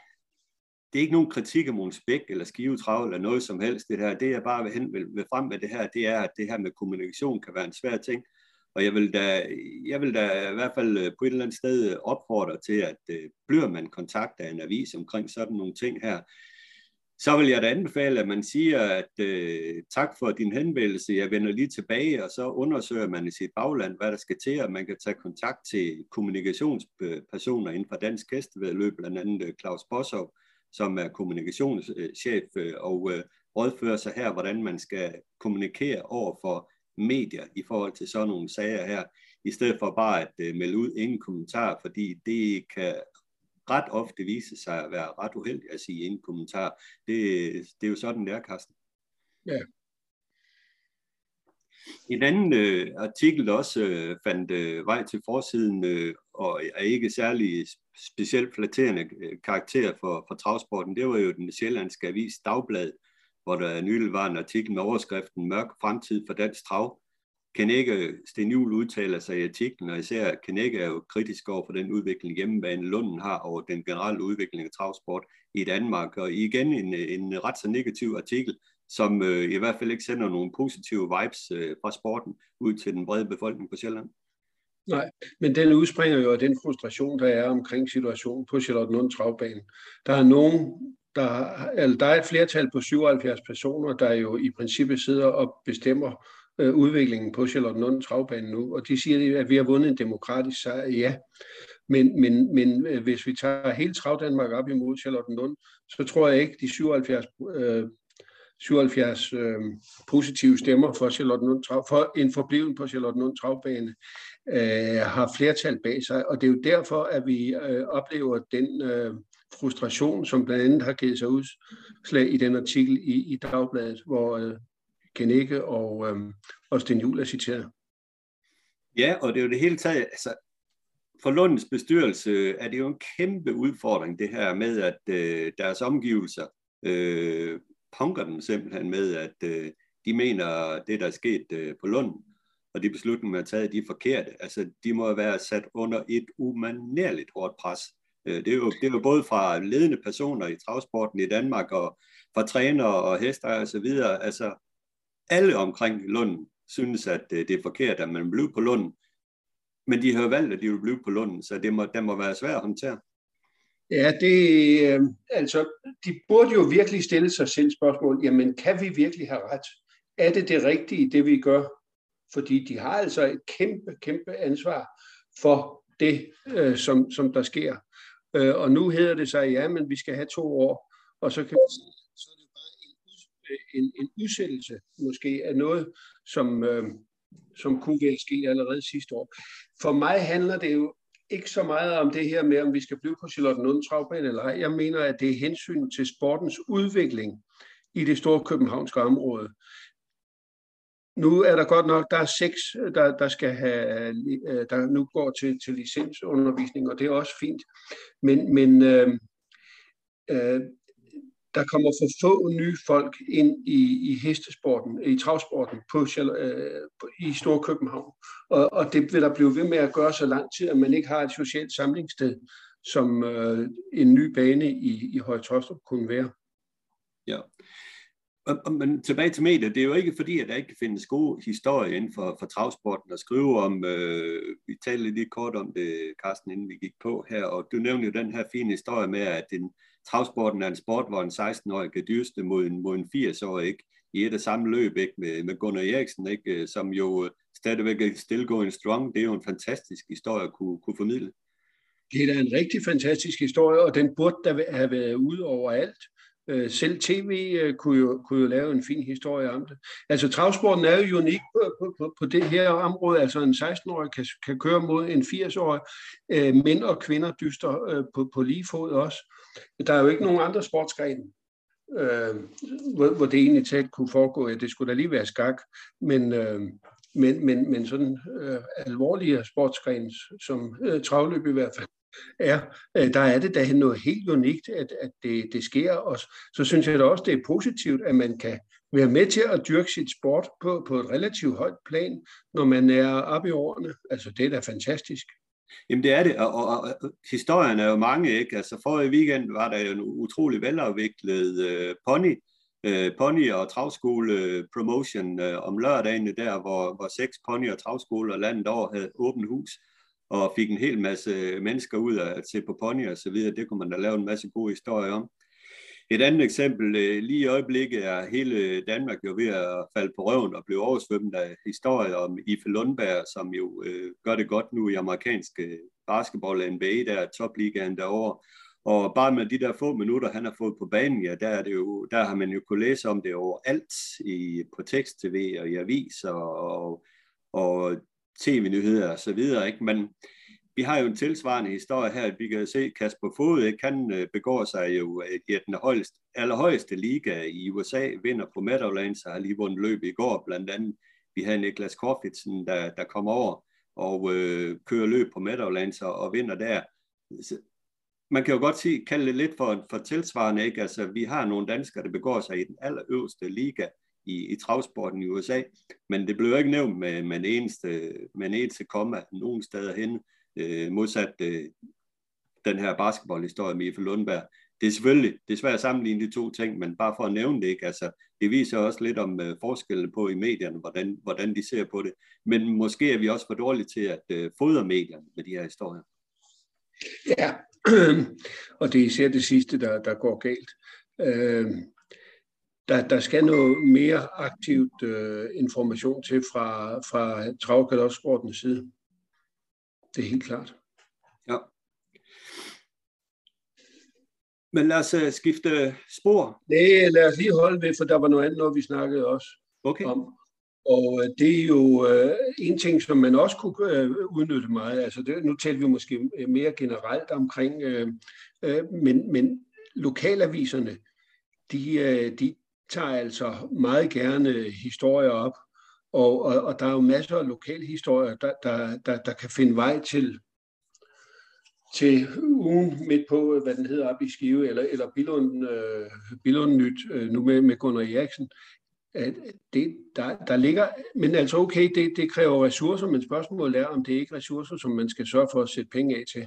det er ikke nogen kritik af Mogens Bech eller Skive Trav eller noget som helst. Det her, det jeg bare vil, hen, vil, vil frem med det her, det er, at det her med kommunikation kan være en svær ting. Og jeg vil, da, jeg vil da i hvert fald på et eller andet sted opfordre til, at øh, bliver man kontaktet af en avis omkring sådan nogle ting her, så vil jeg da anbefale, at man siger, at øh, tak for din henvendelse, jeg vender lige tilbage, og så undersøger man i sit bagland, hvad der skal til, og man kan tage kontakt til kommunikationspersoner inden for Dansk Hestevæddeløb, blandt andet Claus Bossov, som er kommunikationschef og øh, rådfører sig her, hvordan man skal kommunikere over for medier i forhold til sådan nogle sager her, i stedet for bare at øh, melde ud ingen kommentar, fordi det kan ret ofte vise sig at være ret uheldigt at sige ingen kommentar. Det, det er jo sådan, det er, Carsten. Ja. En anden øh, artikel, der også øh, fandt øh, vej til forsiden, øh, og er ikke særlig specielt flatterende karakter for, for travsporten, det var jo den sjællandske avis Dagblad, hvor der nylig var en artikel med overskriften Mørk fremtid for dansk trav. Knække, Sten Juhl udtaler sig i artiklen, og især Knække er jo kritisk over for den udvikling hjemmebane Lunden har over den generelle udvikling af travsport i Danmark. Og igen en, en ret så negativ artikel, som øh, i hvert fald ikke sender nogle positive vibes øh, fra sporten ud til den brede befolkning på Sjælland. Nej, men den udspringer jo af den frustration, der er omkring situationen på Charlottenlund Travbanen. Der er nogen, der, altså, der er et flertal på syvoghalvfjerds personer, der jo i princippet sidder og bestemmer øh, udviklingen på Charlottenlund Travbanen nu, og de siger, at vi har vundet en demokratisk sejr, ja. Men, men, men hvis vi tager hele Travdanmark op imod Charlottenlund, så tror jeg ikke, de syvoghalvfjerds øh, syvoghalvfjerds øh, positive stemmer for Charlottenlund Trav, for en forbliven på Charlottenlund Travbane øh, har flertal bag sig, og det er jo derfor, at vi øh, oplever den øh, frustration, som blandt andet har givet sig udslag i den artikel i, i Dagbladet, hvor øh, Knække og, øh, og Sten Juhl er citeret. Ja, og det er jo det hele taget, altså for Lundens bestyrelse er det jo en kæmpe udfordring, det her med, at øh, deres omgivelser øh, punker dem simpelthen med, at øh, de mener, det der er sket øh, på Lunden, og de beslutninger, man har taget, de er forkerte. Altså, de må være sat under et umanerligt hårdt pres. Øh, det, er jo, det er jo både fra ledende personer i travsporten i Danmark, og fra trænere og hester og så videre. Altså, alle omkring Lunden synes, at øh, det er forkert, at man bliver på Lunden. Men de har jo valgt, at de vil blive på Lunden, så det må, den må være svært at håndtere. Ja, det, øh, altså, de burde jo virkelig stille sig selv spørgsmål, jamen kan vi virkelig have ret? Er det det rigtige, det vi gør? Fordi de har altså et kæmpe, kæmpe ansvar for det, øh, som, som der sker. Øh, og nu hedder det sig, ja, men vi skal have to år, og så kan vi sige, så er det bare en, en, en udsættelse måske af noget, som, øh, som kunne være sket allerede sidste år. For mig handler det jo ikke så meget om det her med, om vi skal blive på Charlottenlund Travbane eller ej. Jeg mener, at det er hensyn til sportens udvikling i det store københavnske område. Nu er der godt nok, der er seks, der, der, skal have, der nu går til, til licensundervisning, og det er også fint. Men, men øh, øh, der kommer for få nye folk ind i, i hestesporten, i travsporten på, øh, i Storkøbenhavn. Og, og det vil der blive ved med at gøre så lang tid, at man ikke har et socialt samlingssted, som øh, en ny bane i, i Høje Taastrup kunne være. Ja, og, og, men tilbage til medier. Det er jo ikke fordi, at der ikke findes gode historier inden for, for travsporten at skrive om. Øh, vi talte lidt kort om det, Carsten, inden vi gik på her, og du nævnte jo den her fine historie med, at den travsporten er en sport, hvor en seksten-årig kan dyste mod en, mod en firs-årig, ikke? I et af samme løb, ikke? Med, med Gunnar Eriksen, ikke? Som jo stadigvæk er still going strong. Det er jo en fantastisk historie at kunne, kunne formidle. Det er da en rigtig fantastisk historie, og den burde da have været ude overalt. Selv T V kunne jo, kunne jo lave en fin historie om det. Altså travsporten er jo unik på, på, på, på det her område. Altså en seksten-årig kan, kan køre mod en firs-årig. Mænd og kvinder dyster på, på lige fod også. Der er jo ikke nogen andre sportsgrene, øh, hvor, hvor det egentlig tæt kunne foregå. Ja, det skulle da lige være skak, men, øh, men, men, men sådan øh, alvorlige sportsgrene, som øh, travløb i hvert fald er, øh, der er det da noget helt unikt, at, at det, det sker. Og så synes jeg da også, det er positivt, at man kan være med til at dyrke sit sport på, på et relativt højt plan, når man er oppe i årene. Altså det er da fantastisk. Jamen det er det, og, og, og, og historien er jo mange, ikke? Altså forrige weekend var der jo en utrolig velafviklet øh, pony, øh, pony- og travskole-promotion øh, om lørdagene der, hvor, hvor seks pony- og travskoler landet over havde åbent hus, og fik en hel masse mennesker ud at se på pony og så videre. Det kunne man da lave en masse gode historier om. Et andet eksempel, lige i øjeblikket er hele Danmark jo ved at falde på røven og blive oversvømmet af historier om Iffe Lundberg, som jo øh, gør det godt nu i amerikanske basketball N B A, der er topligaen derovre. Og bare med de der få minutter, han har fået på banen, ja, der, er det jo, der har man jo kunne læse om det overalt i, på tekst-tv og i aviser og, og tv-nyheder og så videre, ikke? Men vi har jo en tilsvarende historie her, at vi kan se Kasper Fode, han begår sig jo i den højeste, allerhøjeste liga i U S A, vinder på Meadowlands og har lige vundet løb i går, blandt andet. Vi havde Niklas Korfitsen, der, der kommer over og øh, kører løb på Meadowlands og, og vinder der. Så man kan jo godt sige, kalde det lidt for, for tilsvarende, ikke? Altså, vi har nogle danskere, der begår sig i den allerøverste liga i, i travsporten i U S A, men det blev ikke nævnt med, med, en, eneste, med en eneste komma nogen steder hen, øh, modsat øh, den her basketballhistorie med Efe Lundberg. Det er selvfølgelig, det er svært at sammenligne de to ting, men bare for at nævne det, ikke? Altså, det viser også lidt om øh, forskellen på i medierne, hvordan, hvordan de ser på det. Men måske er vi også for dårlige til at øh, fodre medierne med de her historier. Ja, og det er især det sidste, der, der går galt. Øh, der, der skal noget mere aktivt øh, information til fra, fra travgalopsportens side. Det er helt klart. Ja. Men lad os uh, skifte spor. Nej, lad os lige holde ved, for der var noget andet, noget vi snakkede også okay. om. Og øh, det er jo øh, en ting, som man også kunne øh, udnytte meget. Altså det, nu taler vi måske mere generelt omkring, øh, øh, men, men lokalaviserne, de, øh, de tager altså meget gerne historier op, og, og, og der er jo masser af lokalhistorier, der, der, der, der kan finde vej til til ugen midt på, hvad den hedder, op i Skive, eller, eller Billund, øh, Billund Nyt, øh, nu med, med Gunnar Eriksen. At det, der, der ligger, men altså okay, det, det kræver ressourcer, men spørgsmålet er, om det ikke er ressourcer, som man skal sørge for at sætte penge af til.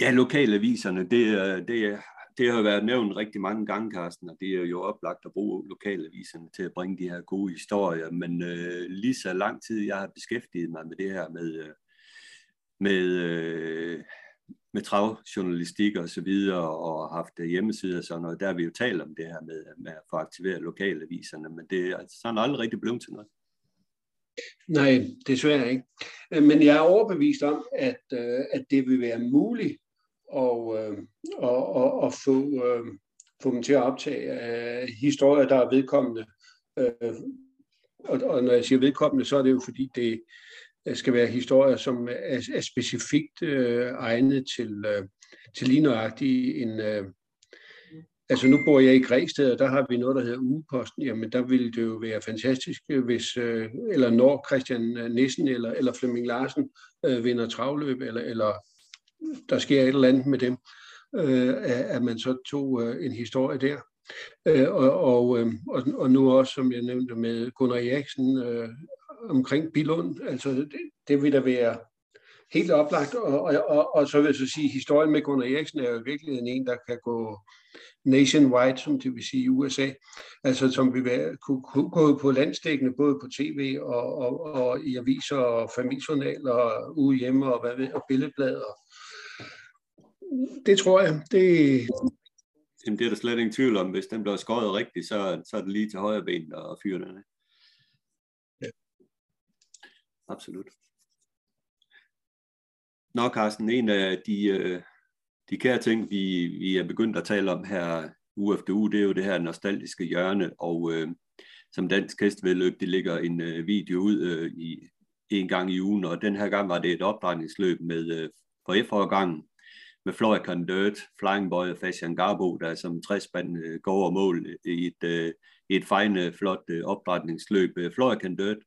Ja, lokalaviserne, det, det, det har været nævnt rigtig mange gange, Carsten, og det er jo oplagt at bruge lokalaviserne til at bringe de her gode historier, men øh, lige så lang tid, jeg har beskæftiget mig med det her med øh, med, øh, med travjournalistik og så videre, og haft hjemmesider og sådan noget, der har vi jo talt om det her med, med at få aktiveret lokalaviserne, men det er altså sådan aldrig rigtig blevet til noget. Nej, desværre ikke. Men jeg er overbevist om, at, at det vil være muligt at, at, at, at få, få dem til at optage historier, der er vedkommende. Og når jeg siger vedkommende, så er det jo fordi, det skal være historier, som er, er specifikt øh, egnet til, øh, til lige nøjagtigt en... Øh, altså nu bor jeg i Græsted, og der har vi noget, der hedder Ugeposten. Jamen der ville det jo være fantastisk, hvis øh, eller når Christian Nissen eller, eller Flemming Larsen øh, vinder travløb, eller, eller der sker et eller andet med dem, øh, at man så tog øh, en historie der. Øh, og, og, øh, og nu også, som jeg nævnte med Gunnar Eriksen... Øh, omkring Billund, altså det, det vil da være helt oplagt, og, og, og, og så vil jeg så sige, historien med Gunnar Eriksen er jo i virkeligheden en, der kan gå nationwide, som det vil sige i U S A, altså som vil være, kunne, kunne gå på landsdækkende, både på tv og, og, og i aviser og familiejournaler og ude hjemme og, hvad ved, og billedblader. Det tror jeg, det... Jamen, det er der slet ingen tvivl om, hvis den bliver skåret rigtigt, så, så er det lige til højre ben og fyre den af. Absolut. Nå, Carsten, en af de, de kære ting, vi, vi er begyndt at tale om her uge efter uge, det er jo det her nostalgiske hjørne, og øh, som Dansk Hestevæddeløb, det ligger en øh, video ud øh, i, en gang i ugen, og den her gang var det et opdrejningsløb med øh, for F-årgangen, med Florian Dirt, Flying Boy og Facian Garbo, der som tres-band øh, går over mål i et, øh, et fejende, flot øh, opdrejningsløb. Florian Dirt,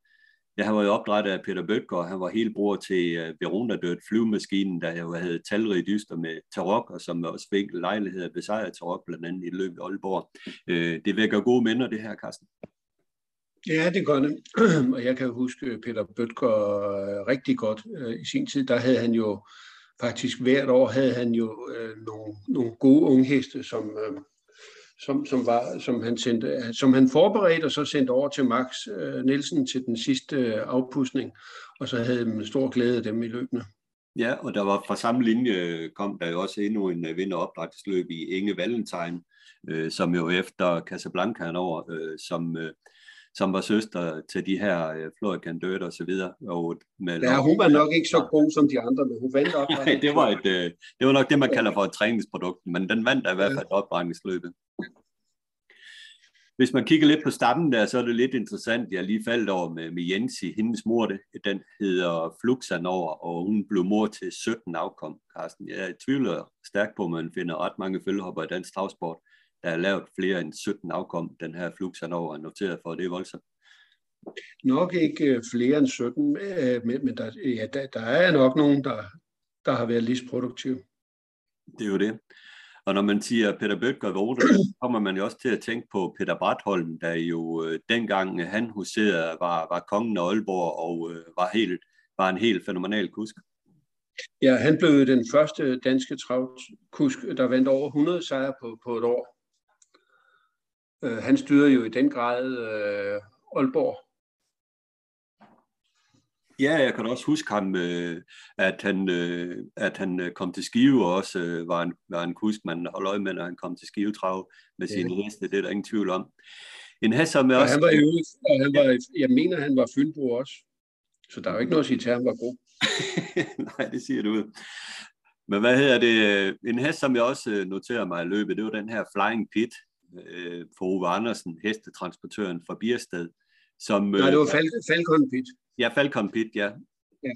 jeg var jo opdrettet af Peter Bøtger, han var hele bror til Verona Dirt flyvemaskinen, der jo havde talrige dyster med Tarok, og som også fik lejligheder besejret Tarok, blandt andet i løbet i Aalborg. Det vækker gode minder, det her, Carsten. Ja, det gør det. Og jeg kan huske Peter Bøtger rigtig godt i sin tid. Der havde han jo faktisk hvert år havde han jo nogle, nogle gode ungheste, som... Som, som, var, som, han sendte, som han forberedte og så sendte over til Max øh, Nielsen til den sidste øh, afpudsning, og så havde man stor glæde af dem i løbene. Ja, og der var fra samme linje kom der jo også endnu en øh, vinderopdrætsløb i Inge Valentine, øh, som jo efter Casablanca henover, øh, som, øh, som var søster til de her øh, Florian Dirt og så videre. Og med ja, hun var nok ikke så god som de andre, men hun vandt op. Nej, det var, et, øh, det var nok det, man kalder for et træningsprodukt, men den vandt i hvert fald opdrætningsløbet. Hvis man kigger lidt på stammen der, så er det lidt interessant. Jeg lige faldt over med, med Jensi, hendes mor, det, den hedder Fluxan over, og hun blev mor til sytten afkom, Carsten. Jeg tvivler stærkt på, at man finder ret mange følgehopper i dansk travsport, der har lavet flere end sytten afkom, den her Fluxan over er noteret for, det er voldsomt. Nok ikke flere end sytten, men der, ja, der, der er nok nogen, der, der har været lige så produktive. Det er jo det. Og når man siger Peter Bødker Wrede, så kommer man jo også til at tænke på Peter Bartholm, der jo øh, dengang han huserede, var, var kongen af Aalborg og øh, var, helt, var en helt fænomenal kusk. Ja, han blev den første danske travkusk, der vandt over hundrede sejre på, på et år. Øh, han styrede jo i den grad øh, Aalborg. Ja, jeg kan også huske ham, at han, at han kom til Skive og også var en, var en kusk, man holdt øje med, når han kom til Skive trav med sine ja. heste. Det er der ingen tvivl om. En hest, som er også... Han var jo, og han var, jeg mener, han var Fynbo også. Så der er jo ikke noget at sige til, at han var god. Nej, det siger du. Men hvad hedder det? En hest, som jeg også noterer mig i løbet, det var den her Flying Pit for Ove Andersen, hestetransportøren fra Biersted. Som, Nej, det var Fal- Falcon Pit. Ja, Falcon Pit, ja. ja.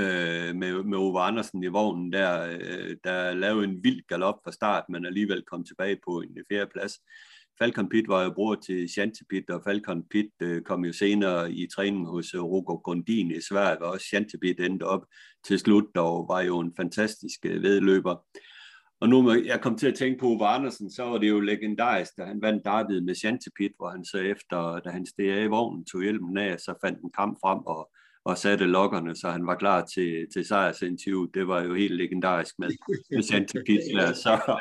Øh, med, med Ove Andersen i vognen, der, der lavede en vild galop fra start, men alligevel kom tilbage på en fjerde plads. Falcon Pit var jo bror til Chantepit, og Falcon Pit øh, kom jo senere i træning hos Roger Grundin i Sverige, og også Chantepit endte op til slut, og var jo en fantastisk øh, vedløber. Og nu jeg kom til at tænke på Ove Andersen, så var det jo legendarisk, da han vandt derbyet med Chantepit, hvor han så efter, da han steg af i vognen, tog hjelmen af, så fandt en kamp frem og, og satte lokkerne, så han var klar til, til sejrsinterviewet. Det var jo helt legendarisk med, med Chantepit. Så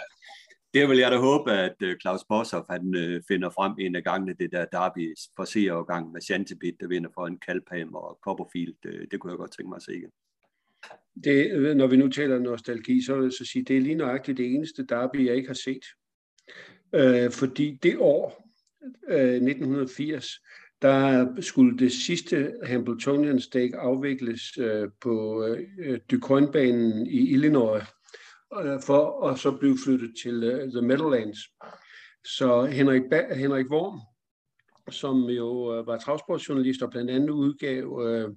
det vil jeg da håbe, at Claus Boshoff han finder frem en af gangene, det der derby for seergangen med Chantepit, der vinder for en Kalpham og Copperfield. Det, det kunne jeg godt tænke mig at se igen. Det, når vi nu taler nostalgi, så vil jeg så sige, det er lige nøjagtigt det eneste derby, jeg ikke har set. Øh, fordi det år, øh, nitten firs, der skulle det sidste Hambletonian Stakes afvikles øh, på øh, DuQuoin-banen i Illinois, øh, for at så blive flyttet til øh, The Meadowlands. Så Henrik, ba- Henrik Worm, som jo øh, var travsportsjournalist og blandt andet udgav øh,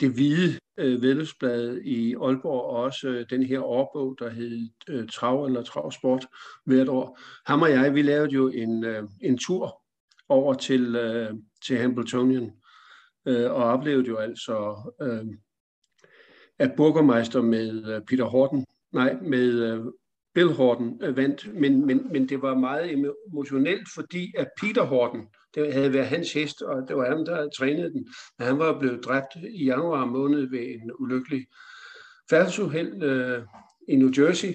Det Hvide øh, Væddeløbsblad i Aalborg, og også øh, den her årbog, der hed øh, Trav eller Travsport hvert år. Ham og jeg, vi lavede jo en, øh, en tur over til, øh, til Hambletonian, øh, og oplevede jo altså, øh, at burgermeister med øh, Peter Horten, nej, med øh, Bill Horten øh, vandt, men, men, men det var meget emotionelt, fordi at Peter Horten, det havde været hans hest, og det var ham, der trænede den. Men han var blevet dræbt i januar måned ved en ulykkelig færdsuheld øh, i New Jersey.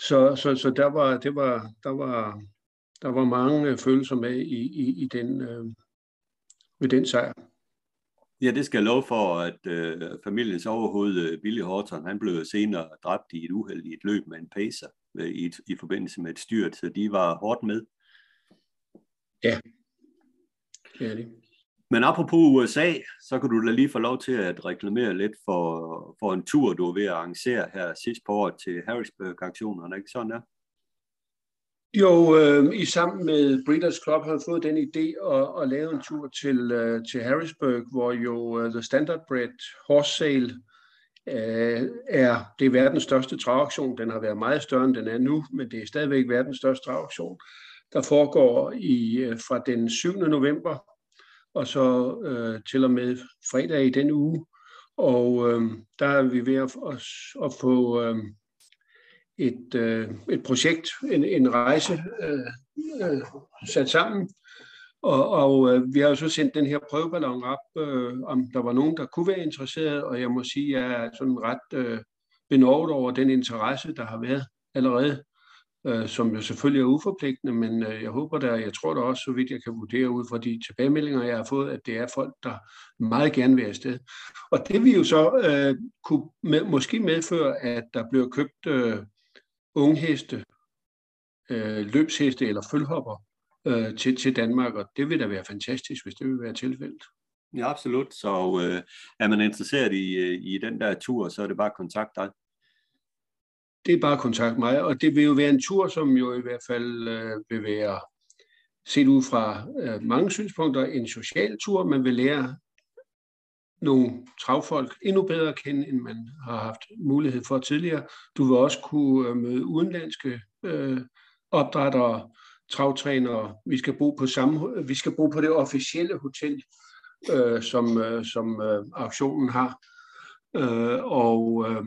Så, så, så der, var, det var, der, var, der var mange følelser med i, i, i den, øh, ved den sejr. Ja, det skal jeg love for, at øh, familiens overhoved, Billy Horton, han blev senere dræbt i et uheld i et løb med en pacer øh, i, i forbindelse med et styrt, så de var hårdt med. Ja. Ja, det. Men apropos U S A, så kan du da lige få lov til at reklamere lidt for, for en tur, du er ved at arrangere her sidst på året til Harrisburg-aktionerne, ikke sådan der? Jo, øh, i sammen med Breeders Club har fået den idé at, at lave en tur til, øh, til Harrisburg, hvor jo øh, The Standardbred Horse Sale øh, er, det er verdens største travaktion. Den har været meget større, end den er nu, men det er stadigvæk verdens største travaktion, der foregår i, fra den syvende november og så øh, til og med fredag i den uge. Og øh, der er vi ved at, at, at få øh, et, øh, et projekt, en, en rejse øh, øh, sat sammen. Og, og øh, vi har jo så sendt den her prøveballon op, øh, om der var nogen, der kunne være interesseret. Og jeg må sige, at jeg er sådan ret øh, benovet over den interesse, der har været allerede. Øh, som jo selvfølgelig er uforpligtende, men øh, jeg håber der, jeg tror da også, så vidt jeg kan vurdere ud fra de tilbagemeldinger, jeg har fået, at det er folk, der meget gerne vil afsted. Og det vil jo så øh, kunne med, måske medføre, at der bliver købt øh, ungheste, øh, løbsheste eller følhopper øh, til, til Danmark, og det vil da være fantastisk, hvis det vil være tilfældet. Ja, absolut. Så øh, er man interesseret i, i den der tur, så er det bare at kontakte dig. Det er bare at kontakte mig, og det vil jo være en tur, som jo i hvert fald øh, vil være, set ud fra øh, mange synspunkter, en social tur. Man vil lære nogle travfolk endnu bedre at kende, end man har haft mulighed for tidligere. Du vil også kunne øh, møde udenlandske øh, opdrættere, travtrænere. Vi skal bo på samme, vi skal bo på det officielle hotel, øh, som, øh, som øh, auktionen har, øh, og øh,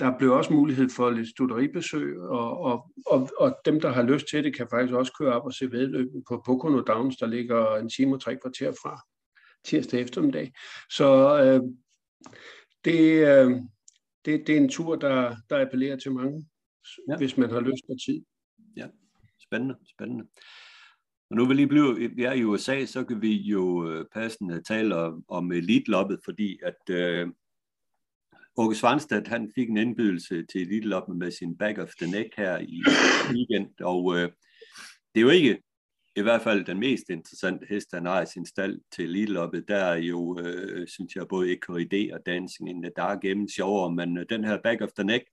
Der blev også mulighed for lidt stutteribesøg, og, og, og, og dem, der har lyst til det, kan faktisk også køre op og se vedløbet på Pocono Downs, der ligger en time og tre kvarter fra tirsdag eftermiddag. Så øh, det, øh, det, det er en tur, der, der appellerer til mange, ja, hvis man har lyst og tid. Ja, spændende, spændende. Og nu vil lige blive, vi er i U S A, så kan vi jo passende tale om, om elitloppet, fordi at øh, Åke Svanstedt, han fik en indbydelse til eliteloppet med sin back of the neck her i weekend, og øh, det er jo ikke i hvert fald den mest interessante hest, han har i sin stald til eliteloppet. Der er jo, øh, synes jeg, både E K I D og Dancing in the Dark gennem sjovere, men øh, den her back of the neck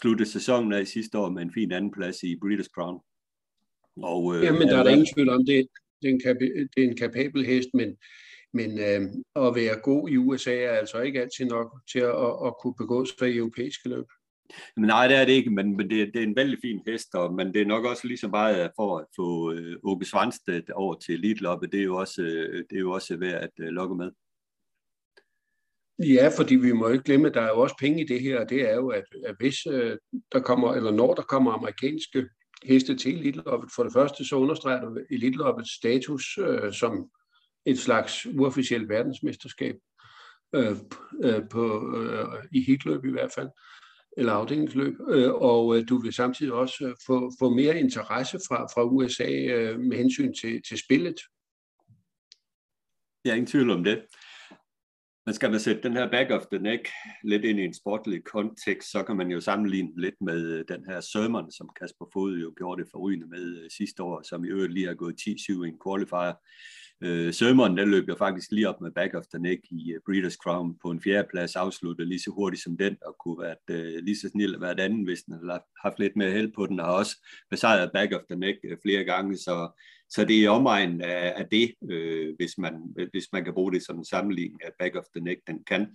sluttede sæsonen af sidste år med en fin andenplads i Breeders' Crown. Og, øh, Jamen, der er der ingen tvivl om, det, det, er en kap- det er en kapabel hest, men, men øh, at være god i U S A er altså ikke altid nok til at, at, at kunne begå sig i europæiske løb. Men nej, det er det ikke, men, men det, det er en vældig fin hest, og, men det er nok også lige så meget for at få øh, Åke Svanstedt over til eliteloppet. Det er jo også, øh, det er jo også værd at øh, lokke med. Ja, fordi vi må ikke glemme, at der er jo også penge i det her, og det er jo, at, at hvis øh, der kommer, eller når der kommer amerikanske heste til eliteloppet. For det første så understreger du eliteloppets status øh, som et slags uofficielt verdensmesterskab øh, øh, på, øh, i hitløb i hvert fald, eller afdelingsløb. Øh, og øh, du vil samtidig også øh, få, få mere interesse fra, fra U S A øh, med hensyn til, til spillet. Jeg er ingen tvivl om det. Men skal man sætte den her back of the neck lidt ind i en sportlig kontekst, så kan man jo sammenligne lidt med den her Sermon, som Kasper Fod jo gjorde det forrygende med sidste år, som i øvrigt lige har gået ti syv i en qualifier. Øh, Sermon, den løb jo faktisk lige op med back of the neck i Breeders' Crown på en fjerdeplads, afsluttet lige så hurtigt som den, og kunne være øh, lige så snil at være et andet, hvis den havde haft lidt mere held på den, og har også besejret back of the neck flere gange, så... Så det er omegnen af det, øh, hvis, man, hvis man kan bruge det som en sammenligning af back of the neck, den kan.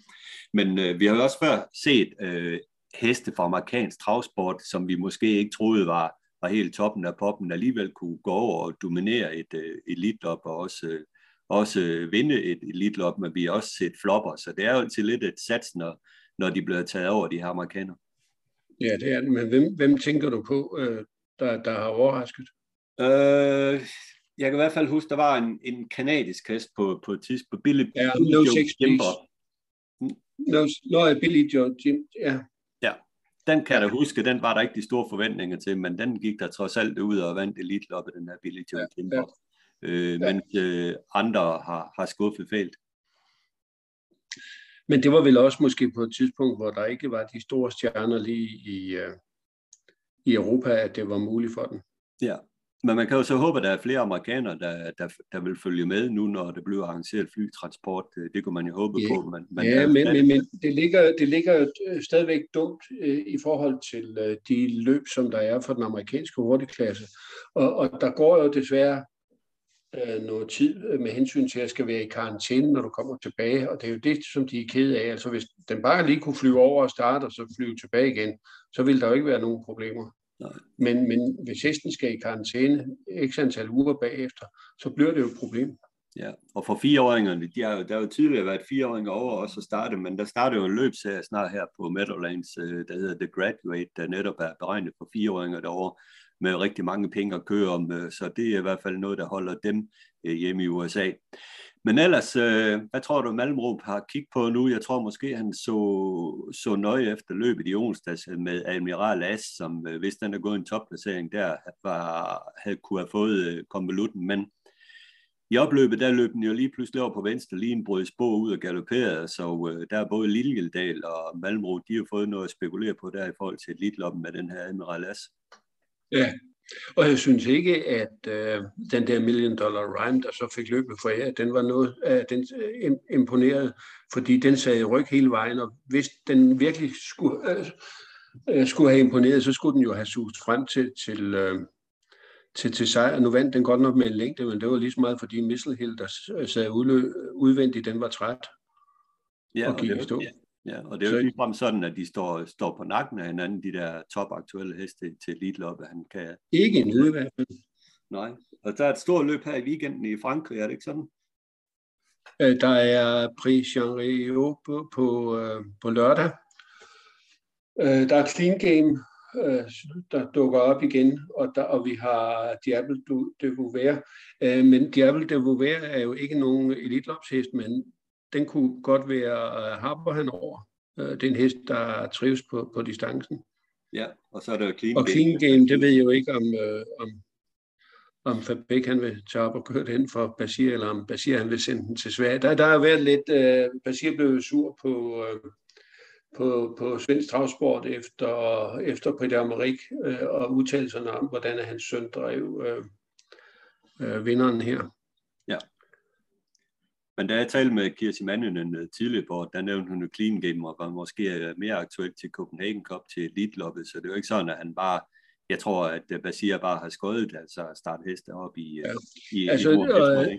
Men øh, vi har jo også før set øh, heste fra amerikansk travsport, som vi måske ikke troede var, var helt toppen af poppen, alligevel kunne gå over og dominere et øh, eliteløb og også, øh, også øh, vinde et eliteløb, men vi har også set flopper. Så det er jo til lidt et sats, når, når de bliver taget over, de her amerikanere. Ja, det er det. Men hvem, hvem tænker du på, øh, der, der har overrasket? Uh, jeg kan i hvert fald huske, der var en, en kanadisk hest på, på et tidspunkt på Billy ja, no Joe Jimper. Nå, no, no, Billy Joe Jimper, ja. Ja, den kan jeg da huske, den var der ikke de store forventninger til, men den gik der trods alt ud og vandt eliteloppet, den her Billy Joe Jimper. Ja, ja. Øh, ja. Mens øh, andre har, har skuffet fælt. Men det var vel også måske på et tidspunkt, hvor der ikke var de store stjerner lige i, øh, i Europa, at det var muligt for den. Ja. Men man kan jo så håbe, at der er flere amerikanere, der, der, der vil følge med nu, når det bliver arrangeret flytransport. Det kunne man jo håbe yeah. på. Man, man ja, men, men, men det, ligger, det ligger jo stadigvæk dumt øh, i forhold til øh, de løb, som der er for den amerikanske hurtigklasse. Og, og der går jo desværre øh, noget tid med hensyn til, at jeg skal være i karantæne, når du kommer tilbage. Og det er jo det, som de er ked af. Altså hvis den bare lige kunne flyve over og starte, og så flyve tilbage igen, så ville der jo ikke være nogen problemer. Men, men hvis hesten skal i karantæne x antal uger bagefter, så bliver det jo et problem. Ja, og for fireåringerne, de har jo, der har jo tidligere været fireåringer over også at starte, men der starter jo en løbserie snart her på Meadowlands, der hedder The Graduate, der netop er beregnet for fireåringer derovre, med rigtig mange penge at køre om, så det er i hvert fald noget, der holder dem hjemme i U S A. Men ellers, hvad tror du, Malmrup har kigget på nu? Jeg tror måske, han så, så nøje efter løbet i onsdags med Admiral As, som hvis den er gået en topplacering der, var, havde kunne have fået konvolutten. Men i opløbet, der løb den jo lige pludselig over på venstre, lige en brød spå ud og galopperede, så der er både Liljedal og Malmrup, de har fået noget at spekulere på der i forhold til eliteloppen med den her Admiral As. Ja, og jeg synes ikke, at øh, den der Million Dollar Rhyme, der så fik løbet for jer, den var noget, øh, den imponerede, fordi den sad i ryg hele vejen, og hvis den virkelig skulle, øh, skulle have imponeret, så skulle den jo have suget frem til, til, øh, til, til sejr. Nu vandt den godt nok med en længde, men det var lige så meget, fordi Misselhild, der sad udlø- udvendigt, den var træt ja, og gik i stå. Ja, og det er jo ikke frem sådan, at de står, står på nakken af hinanden, de der topaktuelle heste til eliteloppet, han kan... Ikke endnu i hvert fald. Nej, og der er et stort løb her i weekenden i Frankrig, er det ikke sådan? Øh, der er Prix Jean Reno på, på, øh, på lørdag, Øh, der er Clean Game, øh, der dukker op igen, og, der, og vi har Diable de Vauvert. Øh, men Diable de Vauvert er jo ikke nogen elitlopshest, men den kunne godt være Harper han over. Øh, det er en hest, der trives på, på distancen. Ja, og så er der jo Clean Game. Og Clean Game, det ved jeg jo ikke, om, øh, om, om Fabrik han vil tage op og køre den for Basir, eller om Basir han vil sende den til Sverige. Der, der har været lidt, øh, Basir blev sur på, øh, på, på svensk travsport efter, efter Prix d'Amérique, øh, og udtalelserne om, hvordan hans søn drev øh, øh, vinderen her. Ja. Men da jeg talte med Kirsi Manninen tidligere på, der nævnte hun jo Clean Game, og var måske mere aktuelt til Copenhagen Cup til Elite-loppet, så det er jo ikke sådan, at han bare, jeg tror, at Basir bare har skåret, altså at starte heste op i, ja. i, altså, i bordet. Øh,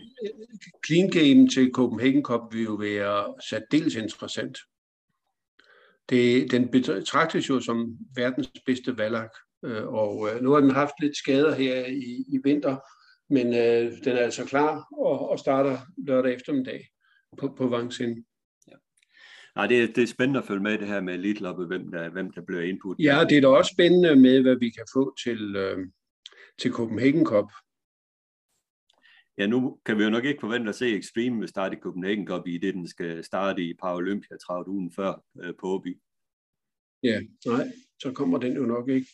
Clean Game til Copenhagen Cup vil jo være særdeles interessant. Det, den betragtes jo som verdens bedste valak, øh, og øh, nu har den haft lidt skader her i, i vinter, men øh, den er altså klar og, og starter lørdag eftermiddag på, på Vangsen. Ja. Nej, det, er, det er spændende at følge med det her med elitloppet, hvem der, hvem der bliver input. Ja, det er da også spændende med, hvad vi kan få til, øh, til Copenhagen Cup. Ja, nu kan vi jo nok ikke forvente at se Extreme vil starte i Copenhagen Cup i det, den skal starte i Paralympiatravet ugen før øh, på Åby. Ja, nej, så kommer den jo nok ikke.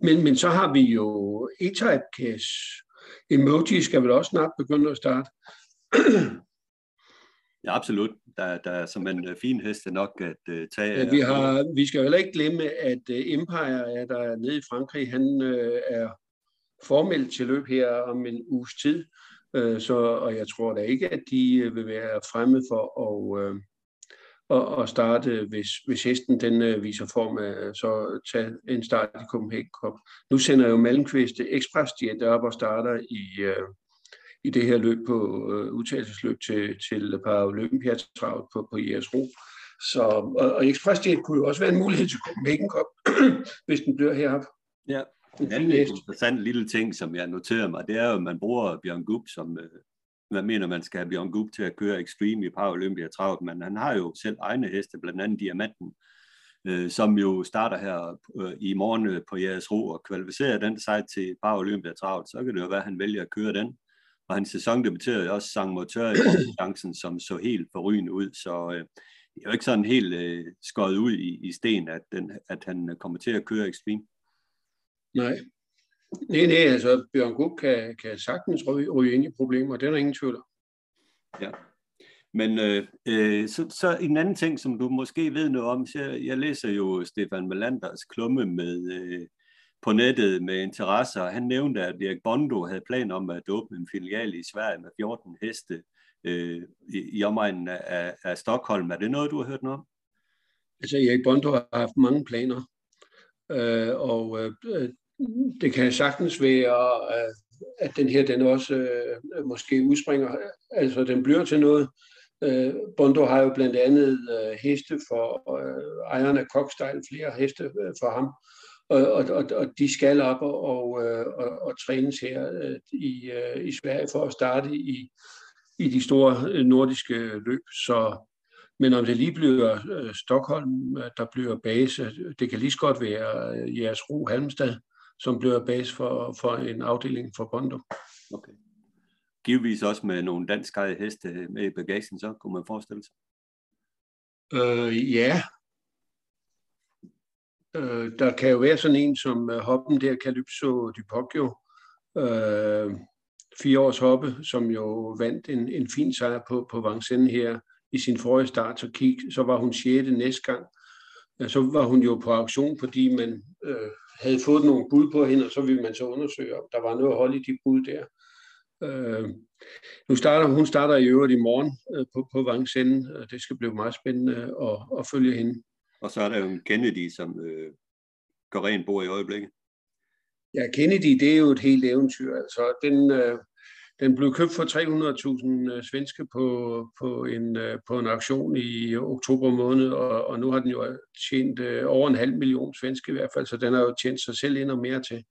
Men, men så har vi jo E-Type Cash. Emoji skal vel også snart begynde at starte? Ja, absolut. Der, der er som en fin heste nok at uh, tage. Ja, vi, har, vi skal jo heller ikke glemme, at Empire, der er nede i Frankrig, han øh, er formelt til løb her om en uges tid. Øh, så, og jeg tror da ikke, at de vil være fremme for at, øh, at, at starte, hvis, hvis hesten den øh, viser form, øh, så tage en start i Copenhagen Cup. Nu sender jo Malmqvist Express-diet op og starter i, øh, i det her løb på øh, udtagelsesløb til, til Paralympiatravet på, på Jægersro. Så, og, og Express-diet kunne jo også være en mulighed til Copenhagen Cup, hvis den bliver heroppe. Ja. En anden interessant lille ting, som jeg noterede mig, det er jo, at man bruger Bjørn Gub som, hvad mener man skal have Bjørn Gub til at køre Extreme i Paralympiatravet, men han har jo selv egne heste, blandt andet Diamanten, øh, som jo starter her øh, i morgen på Jægersro og kvalificerer den sejt til Paralympiatravet, så kan det jo være, at han vælger at køre den. Og hans sæson debuterede også Sankt Motør i konkurrencen, som så helt forrygende ud, så øh, det er jo ikke sådan helt øh, skåret ud i, i sten, at, den, at han kommer til at køre Extreme. Nej. Nej, nej, altså Bjørn Gub kan, kan sagtens ryge, ryge ind i problemer, det er der ingen tvivl om. Ja, men øh, så, så en anden ting, som du måske ved noget om, jeg, jeg læser jo Stefan Melanders klumme med, øh, på nettet med interesse, og han nævnte, at Erik Bondo havde planer om at åbne en filial i Sverige med fjorten heste øh, i, i omegnen af, af Stockholm. Er det noget, du har hørt noget om? Altså Erik Bondo har haft mange planer, øh, og øh, det kan sagtens være, at den her den også øh, måske udspringer, altså den bliver til noget. Øh, Bondo har jo blandt andet øh, heste for øh, ejeren af Cockstyle, flere heste øh, for ham, og, og, og, og de skal op og, og, øh, og, og trænes her øh, i, øh, i Sverige for at starte i, i de store nordiske løb. Så, men om det lige bliver øh, Stockholm, der bliver base, det kan lige så godt være øh, Jægersro Halmstad, som bliver base for, for en afdeling for Bondo. Okay. Givetvis også med nogle danskejede heste med i bagagen, så kunne man forestille sig? Øh, ja. Øh, der kan jo være sådan en som hoppen der, Calypso di Poggio. Øh, fire års hoppe, som jo vandt en, en fin sejr på, på Vincennes her i sin forrige start. Så, kig, så var hun sjette næste gang. Så var hun jo på auktion, fordi man øh, havde fået nogle bud på hende, og så ville man så undersøge, om der var noget hold i de bud der. Øh, nu starter, hun starter i øvrigt i morgen øh, på, på Vincennes, og det skal blive meget spændende at, at følge hende. Og så er der jo en Kennedy, som øh, går rent bor i øjeblikket. Ja, Kennedy, det er jo et helt eventyr. Altså, den, øh, den blev købt for tre hundrede tusind øh, svenske på, på, en, øh, på en auktion i oktober måned, og, og nu har den jo tjent øh, over en halv million svenske i hvert fald, så den har jo tjent sig selv ind og mere til.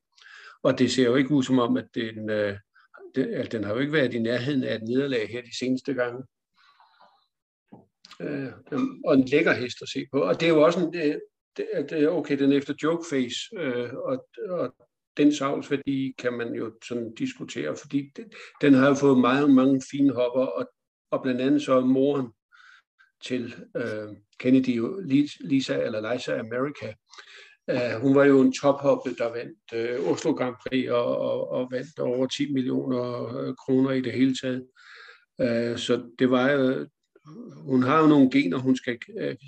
Og det ser jo ikke ud som om, at den, øh, den, altså, den har jo ikke været i nærheden af et nederlag her de seneste gange. Øh, og en lækker hest at se på. Og det er jo også en, at okay, den er efter jokeface, øh, og, og den savlsværdi kan man jo sådan diskutere, fordi det, den har jo fået meget mange fine hopper, og, og blandt andet så moren til øh, Kennedy, Lisa eller Lisa America. Uh, hun var jo en tophoppe, der vandt uh, Oslo Grand Prix og, og, og vandt over ti millioner kroner i det hele taget. Uh, så det var jo, hun har jo nogle gener, hun skal,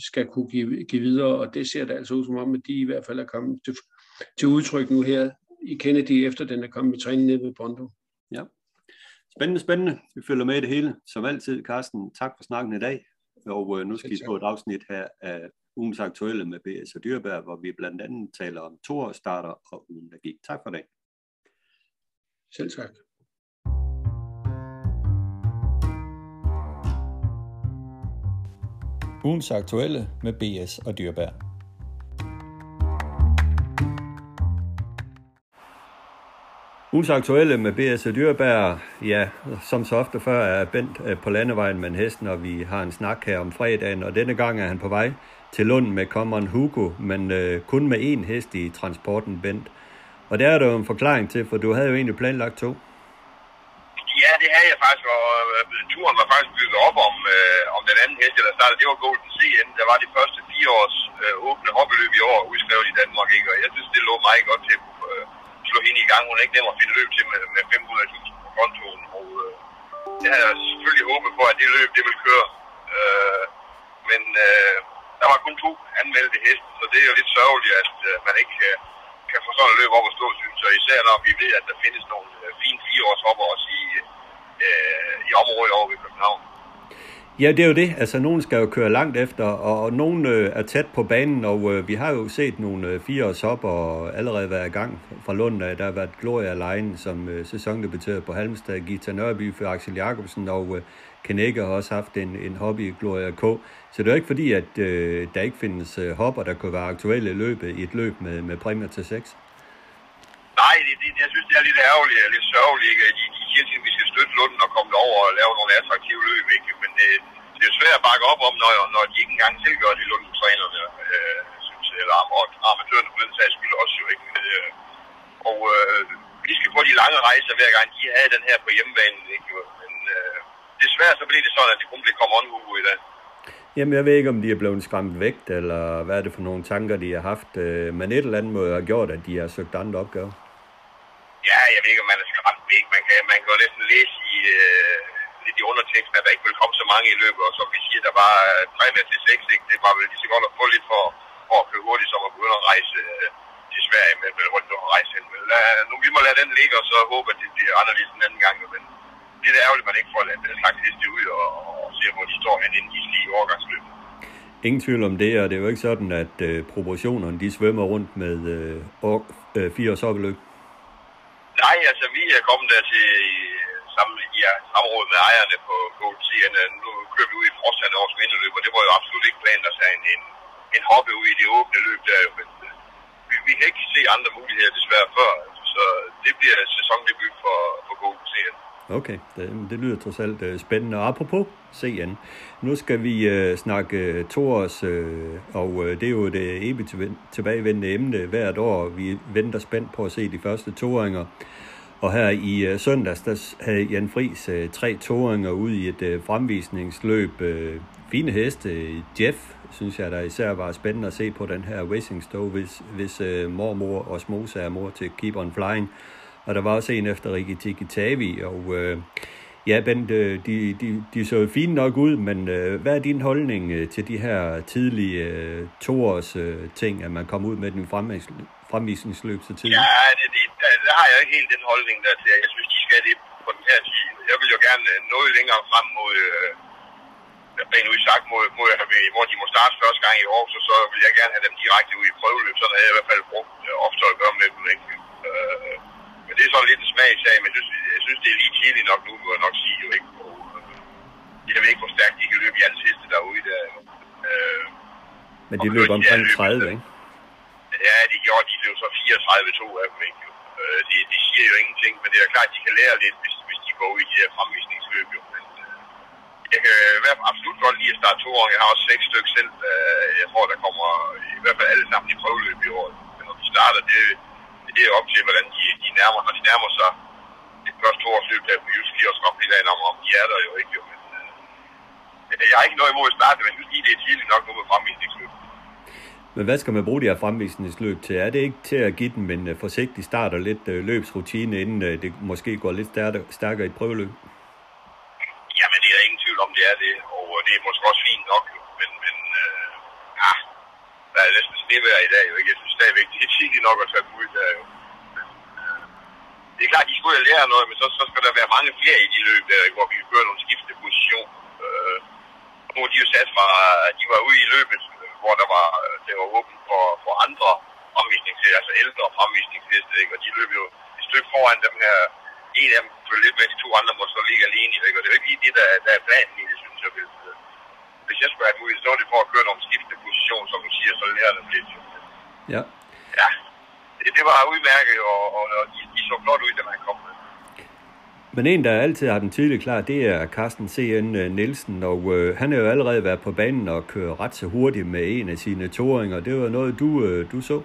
skal kunne give, give videre, og det ser det altså ud som om, at de i hvert fald er kommet til, til udtryk nu her i Kennedy, efter den er kommet i træning nede ved Bondo. Ja, spændende, spændende. Vi følger med i det hele. Som altid, Carsten, tak for snakken i dag. Og øh, nu skal vi på et afsnit her af ugens aktuelle med B S og Dyreberg, hvor vi blandt andet taler om toårsstarter og ugen, der gik. Tak for dagen. Selv tak. Ugens aktuelle med B S og Dyreberg. Ugens aktuelle med B S og Dyreberg, ja, som så ofte før er Bent på landevejen med en hest, når vi har en snak her om fredagen, og denne gang er han på vej til Lund med Cameron Hugo, men øh, kun med én hest i transporten, Bent. Og der er der jo en forklaring til, for du havde jo egentlig planlagt to. Ja, det havde jeg faktisk, og øh, turen var faktisk bygget op om, øh, om den anden hest, der startede. Det var Golden C N, der var det første fire års øh, åbne hoppeløb i år, udskrevet i Danmark, ikke? Og jeg synes, det lå meget godt til at øh, slå hende i gang. Hun er ikke nem at finde løb til med, med fem hundrede tusind på kontoen, og øh, det havde jeg selvfølgelig håbet på, at det løb, det ville køre. Øh, men... Øh, Der var kun to anmeldte heste, så det er jo lidt sørgeligt, at øh, man ikke øh, kan få sådan et løb op at stå, synes jeg. Især når vi ved, at der findes nogle øh, fine fireårshopper også i, øh, i området over ved København. Ja, det er jo det. Altså, nogen skal jo køre langt efter, og, og nogen øh, er tæt på banen, og øh, vi har jo set nogle øh, fireårshopper og allerede været i gang fra Lund. Der har været Gloria Leine, som øh, sæsondebuterede på Halmstad, Gita Nørby for Axel Jacobsen, og øh, Knække har også haft en, en hobby i Gloria K. Så det er jo ikke fordi, at øh, der ikke findes øh, hopper, der kunne være aktuelle løbe i et løb med, med præmier til seks. Nej, det, det, jeg synes, det er lidt ærgerligt og lidt sørgeligt, ikke? De, de siger til, at vi skal støtte Lunden og komme derover og lave nogle attraktive løb, ikke? Men det, det er svært at bakke op om, når, når de ikke engang selv gør det, Lunden-trænerne, øh, synes, eller amatørerne på den sags skyld også jo, ikke? Øh, og øh, vi skal på de lange rejser hver gang, de havde den her på hjemmebanen, ikke? Men øh, desværre så blev det sådan, at det kun blev kommet håndhugo i dag. Jamen, jeg ved ikke, om de er blevet skræmt væk, eller hvad er det for nogle tanker, de har haft. Men et eller andet måde har gjort, at de har søgt andre opgaver. Ja, jeg ved ikke, om man er skræmt væk. Man kan, man kan jo næsten læse i, øh, lidt i underteksten, at der ikke vil komme så mange i løbet. Og som vi siger, der var tre til seks, ikke? Det var vel lige så godt at få lidt for, for at køre hurtigt, som at begynde at rejse øh, til Sverige med, med rundt og rejse hen. Nu vi må lade den ligge, og så håber at det bliver anderledes den anden gang. Men det er ærgerligt, at man ikke får ladt den slags heste ud og, og ser, hvor de står hen, inden de stiger i overgangsløbet. Ingen tvivl om det, og det er jo ikke sådan, at øh, proportionerne de svømmer rundt med øh, år, øh, fire års hoppeløb. Nej, altså vi er kommet der til sammen, ja, samråd med ejerne på Gold Sea. Nu kører vi ud i Frostland års vinterløb, og det var jo absolut ikke planen at tage en, en, en hoppe ud i det åbne løb der. Men vi, vi kan ikke se andre muligheder desværre før, så det bliver sæsondebut for, for Gold Sea. Okay, det, det lyder trods alt uh, spændende. Og apropos C N, nu skal vi uh, snakke uh, toårs, uh, og uh, det er jo det evigt tilbagevendende emne hvert år. Vi venter spændt på at se de første toåringer. Og her i uh, søndags, der havde Jan Friis uh, tre toåringer ude i et uh, fremvisningsløb. Uh, fine heste. Jeff, synes jeg, der især var spændende at se på den her Racing Stow, hvis, hvis uh, mormor og Osmose er mor til Keep on Flying. Og der var også en efter Rikki Tikki Tavi, og øh, ja, Bent, øh, de, de, de så fint nok ud, men øh, hvad er din holdning øh, til de her tidlige øh, toårs øh, ting, at man kommer ud med den fremvisningsløb så tidligt? Ja, det, det, der, der har jeg ikke helt den holdning der til, jeg synes, de skal det på den her tid. Jeg vil jo gerne noget længere frem mod, øh, rent udsagt, mod, mod, hvor de må starte første gang i år, så, så vil jeg gerne have dem direkte ud i prøveløb, sådan havde jeg i hvert fald brugt øh, ofte at gøre med dem, ikke? Øh, Det er sådan lidt en smagsag, men jeg synes, det er lige tidligt nok nu, må jeg nok sige. Ikke? Og jeg ved ikke, hvor stærkt de kan løbe i hans heste derude. Der, øh, men de løber omkring tredive, ikke? Ja, de gjorde de løb så fireogtredive to af dem, ikke? Øh, de, de siger jo ingenting, men det er klart, de kan lære lidt, hvis, hvis de går ud i de her fremvisningsløb. Men, øh, jeg kan i hvert fald absolut godt lide at starte to-årige. Jeg har også seks stykker selv. Jeg tror, der kommer i hvert fald alle sammen i prøveløb i år. Men når de starter, det, det er op til, hvordan de, de nærmer sig. Når de nærmer sig det første to-årsløb, der er på Jysk Ski og Skoppilagen om, om de er der jo ikke. Jo. Men, øh, jeg har ikke noget imod at starte, men jeg synes lige, det er tidligt nok nu med fremvisningsløb. Men hvad skal man bruge de her fremvisningsløb til? Er det ikke til at give dem en forsigtig start og lidt løbsrutine, inden det måske går lidt stærkere i et prøveløb? Jamen, det er der ingen tvivl om, det er det. Og det er måske også fint nok, men, men øh, ja, der er næsten snevejr i dag. Jo. Jeg synes stadigvæk, det er tidligt nok at tage dem ud der. Jo. Men, øh, det er klart, de skulle jo lære noget, men så, så skal der være mange flere i de løb, der, hvor vi kører nogle skiftende positioner. Øh, nu er de jo sat fra, de var ude i løbet, hvor der var, det var åbent for, for andre fremvisningsheste, altså ældre fremvisningsheste, og de løb jo et stykke foran dem her. En af dem følger lidt med de to andre, må så ligge alene, ikke? Og det er jo ikke lige det, der, der er planen i det, synes jeg. Hvis jeg skulle have mulighed, så er det for at køre nogle skiftende positioner, som du siger, så lærer det lidt. Ja. Ja, det, det var udmærket, og, og, og de, de så flot ud, da man kom med. Men en, der altid har den tydeligt klar, det er Carsten C N Nielsen, og øh, han har jo allerede været på banen og kører ret så hurtigt med en af sine toåringer. Det var noget, du, øh, du så?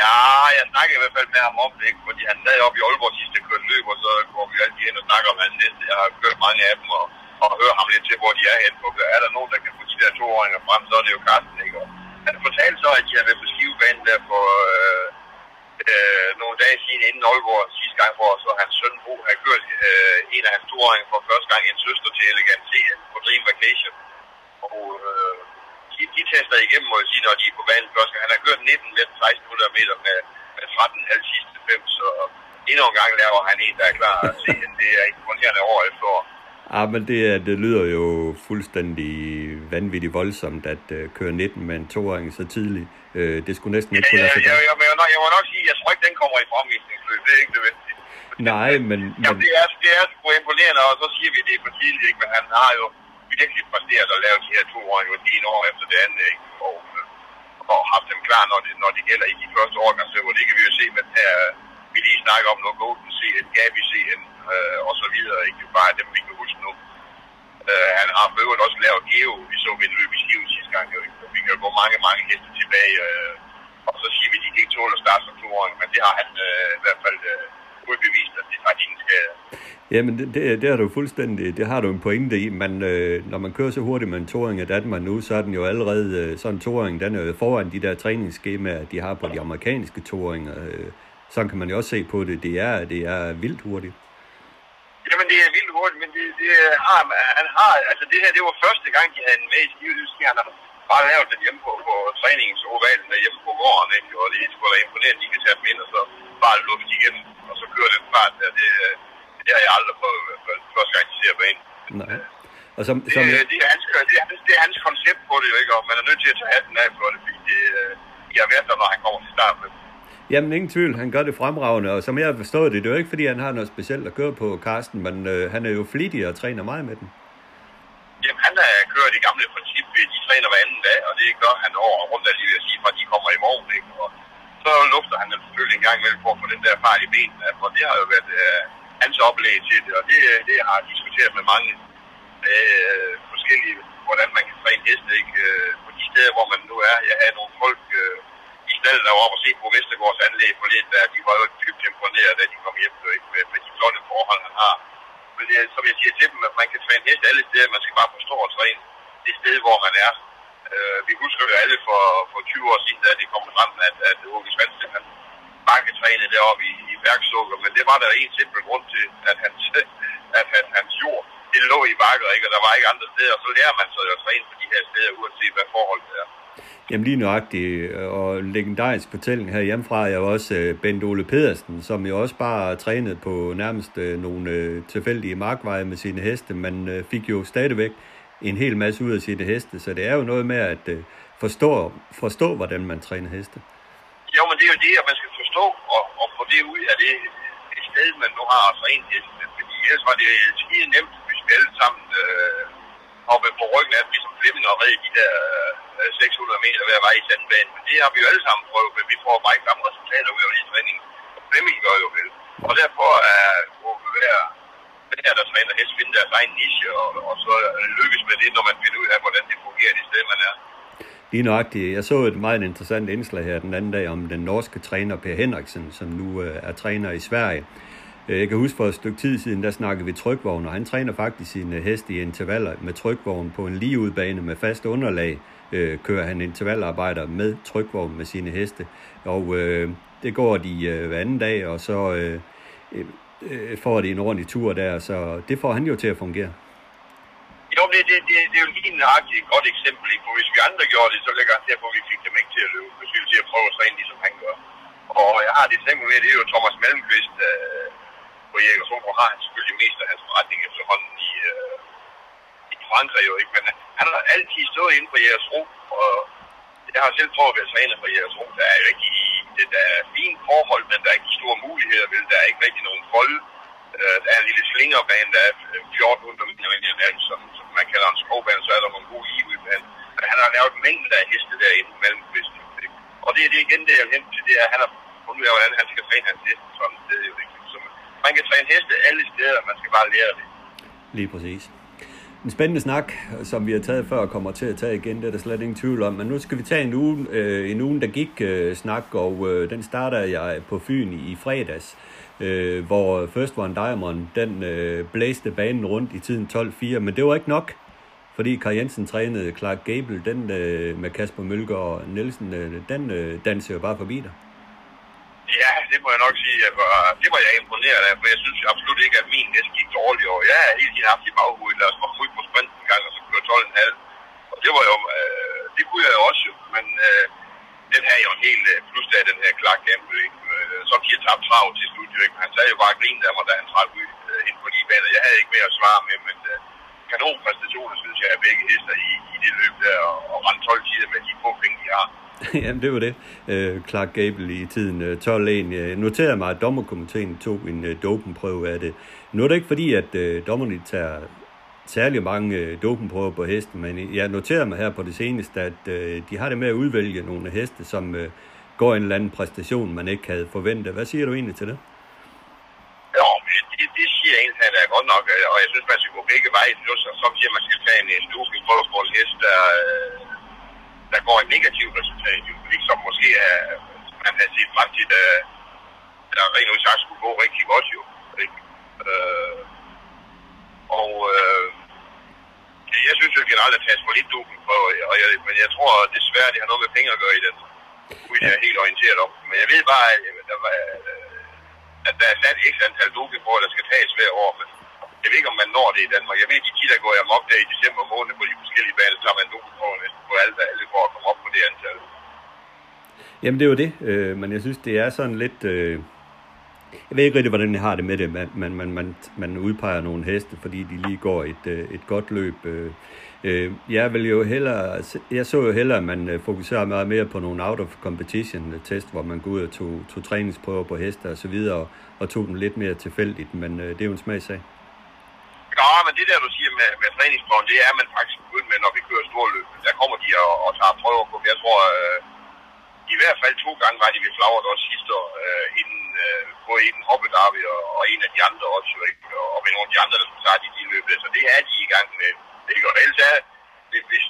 Ja, jeg snakkede i hvert fald med ham om det, ikke? Fordi han sad oppe i Aalborg sidste kørte løb, og så går vi altid hen og snakker om hans næste. Jeg har kørt mange af dem og, og hører ham lidt til, hvor de er hen på. Er der nogen, der kan få de der toåringer frem, så er det jo Carsten, ikke? Og han fortalte så, at de har været på skivebanen der for... Øh, Øh, nogle dage siden inden Aalborg sidste gang, hvor så hans søn Bo havde kørt øh, en af hans toåringer for første gang en søster til Elegant C på Dream Vacation. Og øh, de, de tester igennem, må jeg sige, når de er på banen første gang. Han har kørt nitten med seksten hundrede meter med, med tretten komma fem sidste fem, så endnu en gang laver han en, der er klar at se. Det er imponerende år efter år. Ja, men det, det lyder jo fuldstændig vanvittigt voldsomt at uh, køre nitten med en toåring så tidligt. Uh, det skulle næsten ikke kunne lade sig gøre. Ja, jeg, jeg må nok sige, at jeg tror ikke, den kommer i fremvisningsløb. Det er ikke nødvendigt. Nej, men... Jamen, men... det er, det er sgu imponerende, og så siger vi, det er for tidligt, ikke? Men han har jo virkelig præsteret og lavet de her toåringer det ene år efter det andet, ikke? Og, og haft dem klar, når det, når det gælder i de første år, så det kan vi jo se, men her, vi lige snakker om noget Golden C N, Gabi C N øh, og så videre, ikke? Det er bare dem, vi kan huske nu. Uh, han har øvrigt også lavet Geo, vi så ved en løb i Skive sidste gang, jo, ikke? Vi kan jo gå mange, mange heste tilbage, uh, og så siger vi, at de kan ikke tåle at starte som toåring, men det har han uh, i hvert fald uh, udbevist, at det har de ingen skade. Jamen, det, det, det har du fuldstændig, det har du en pointe i, men uh, når man kører så hurtigt med en toåring af Danmark nu, så er den jo allerede, uh, sådan en toåring, den er jo foran de der træningsskemaer, de har på de amerikanske toåringer. Uh, sådan kan man jo også se på det, det er, det er vildt hurtigt. Jamen, det er vildt hurtigt, men det, det har han har, altså det her, det var første gang, de havde en med i Skive. Han har bare lavet den hjemme på, på træningsovalen der hjemme på gården, ikke? Og det er sgu da imponerende, de kan tage dem ind, og så bare lufte igennem, og så kører den fart der. Det, det har jeg aldrig prøvet, første gang, de ser på en. Nej. Og som, som... Det, det, er hans, det, er hans, det er hans koncept på det, ikke? Og man er nødt til at tage hatten af for det, fordi det, jeg ved der, når han kommer til start med. Jamen, ingen tvivl. Han gør det fremragende, og som jeg har forstået det, det er jo ikke, fordi han har noget specielt at køre på, Carsten, men øh, han er jo flittig og træner meget med den. Jamen, han kører det gamle princip, de træner hver anden dag, og det gør han over rundt af livet, jeg siger, fra de kommer i morgen, ikke? Og så lufter han selvfølgelig en gang imellem for at få den der fart i benene, for det har jo været øh, hans oplæg til det, og det, det har jeg diskuteret med mange øh, forskellige, hvordan man kan træne heste, ikke? På de steder, hvor man nu er. Jeg havde nogle folk... Øh, I stedet der var oppe og se på Vestergaards anlæg for lidt, der de var jo dybt imponeret, da de kom hjem med, med de flotte forhold, han har. Men det, som jeg siger til dem, at man kan træne hest alle steder, man skal bare forstå at træne det sted, hvor man er. Uh, vi husker jo alle for, for tyve år siden, da det kom frem, at, at Åke Svendsen, han bare kan træne deroppe i, i værksukker, men det var der en simpel grund til, at hans, at, at hans jord, det lå i bakker, ikke? Og der var ikke andre steder, og så lærer man sig at træne på de her steder, uanset hvad forholdet er. Jamen lige nøjagtigt, og legendarisk fortælling her hjemmefra er jo også Bent Ole Pedersen, som jo også bare trænede på nærmest nogle tilfældige markveje med sine heste, men fik jo stadigvæk en hel masse ud af sine heste, så det er jo noget med at forstå, forstå hvordan man træner heste. Jo, men det er jo det, at man skal forstå og, og få det ud af det, det sted, man nu har at træne heste, fordi ellers var det skide nemt, hvis vi alle sammen øh, hoppede på ryggen af, ligesom Flemming og redde de der... Øh, seks hundrede meter hver vej i sandbanen, men det har vi jo alle sammen prøvet, men vi får bare ikke samme resultater ud af de træninger. Flemming gør jo vel. Og derfor er uh, hver, hver, der træner hest, finde der at være en niche, og, og så lykkes med det, når man finder ud af, hvordan det fungerer de steder, man er. Lige nøjagtigt. Jeg så et meget interessant indslag her den anden dag om den norske træner Per Henriksen, som nu er træner i Sverige. Jeg kan huske for et stykke tid siden, der snakkede vi trykvogn, og han træner faktisk sine heste i intervaller med trykvogn på en ligeudbane med fast underlag. Øh, kører han intervallarbejder med trykvogn med sine heste, og øh, det går de øh, hver anden dag, og så øh, øh, får de en ordentlig tur der, så det får han jo til at fungere. Jo, det, det, det, det er jo lige en aktiv godt eksempel, ikke? For hvis vi andre gjorde det, så lægger han derfor, at vi fik dem ikke til at løbe. Hvis vi vil til at prøve at træne lige som han gør. Og jeg har det eksempel med, det er jo Thomas Malmqvist, øh, hvor jeg tror, har han selvfølgelig mest af hans forretning efterhånden i, øh, i Frankrig, jo, ikke? Men han har altid stået inde på Jægersro, og jeg har selv prøvet at være træner for Jægersro. Der er jo ikke i det der fine forhold, men der er ikke de store muligheder, vel? Der er ikke rigtig nogen folde. Der er en lille slingerbane, der er fjorten hundrede meter vand, som, som man kalder en skovbane, så er der nogle gode livebane. Men han har lavet mængder af heste derinde mellem kvisten. Og det er det igen, det jeg vil hen til, det er, at han har fundet ud af, hvordan han skal træne hans heste. Sådan, det er jo ikke. Så man kan træne heste alle steder, man skal bare lære det. Lige præcis. En spændende snak, som vi har taget før og kommer til at tage igen, det er der slet ingen tvivl om. Men nu skal vi tage en uge, øh, en ugen der gik-snak, øh, og øh, den starter jeg på Fyn i, i fredags, øh, hvor First One Diamond, den øh, blæste banen rundt i tiden tolv fire, men det var ikke nok, fordi Kaj Jensen trænede Clark Gable, den øh, med Kasper Mølgaard Nielsen, øh, den øh, dansede jo bare forbi dig. Ja, det må jeg nok sige. Jeg var, det var jeg imponeret af, for jeg synes absolut ikke, at min næst gik dårligt. Og jeg er helt i haft i baghovedet, lad os komme ud på sprinten en gang, og så kørte tolv komma fem. Og det var jo, øh, det kunne jeg jo også, men øh, den her jo en hel øh, plus af den her Clark Gamble, ikke? Øh, som de har tabt trav til slut, jo, ikke? Han sagde jo bare grinen af mig, da han trak ud øh, ind på de baner. Jeg havde ikke mere at svare med, men øh, kanonpræstationer, synes jeg, er begge hester i, i det løb der, og, og rende tolv tider med de få penge, de har. Jamen, det var det. Øh, Clark Gable i tiden øh, tolv en. Jeg noterede mig, at dommerkomiteen tog en øh, dopenprøve af det. Nu er det ikke fordi, at øh, dommerne tager særlig mange øh, dopenprøver på hesten, men jeg noterede mig her på det seneste, at øh, de har det med at udvælge nogle heste, som øh, går en eller anden præstation, man ikke havde forventet. Hvad siger du egentlig til det? Ja, det, det siger jeg egentlig, at det er godt nok, og jeg synes, man skal gå begge veje. Så siger man, at man skal tage en dopenprøvesport-hest, der... Øh der går et negativt resultat, som måske er, man havde set frem til, der, der rent ud sagt skulle gå rigtig godt, jo. Ikke? Øh, og øh, jeg synes jo generelt, at tages for lidt dopen på, og jeg, men jeg tror desværre, det har noget med penge at gøre i den, uden jeg er helt orienteret om. Men jeg ved bare, at der, var, at der er sat x antal dopen på, der skal tages hver år, men jeg ved ikke, om man når det i Danmark. Jeg ved, de tider går jeg amok der i december måned på de forskellige baner, så tager man dopen på næsten på alt, alle for at komme op på det antal. Jamen, det er jo det. Øh, men jeg synes, det er sådan lidt... Øh... Jeg ved ikke rigtig, hvordan jeg har det med det. Man, man, man, man udpeger nogle heste, fordi de lige går et, øh, et godt løb. Øh... Jeg, vil jo hellere, jeg så jo hellere, at man fokuserer meget mere på nogle out-of-competition-test, hvor man går ud og tog, tog træningsprøver på heste og så videre, og, og tog dem lidt mere tilfældigt. Men øh, det er jo en smagsag. Ja, men det der, du siger med, med træningsprøven, det er man faktisk begyndt med, når vi kører store løb. Der kommer de og, og tager prøver på. Jeg tror, øh, i hvert fald to gange var de ved Flagret også sidste år, øh, inden, øh, både inden Hoppedarby og, og en af de andre også, ikke? Og ved nogle af de andre, der skulle starte i de løb. Så det er de i gang med. Det går ellers af. Det, hvis,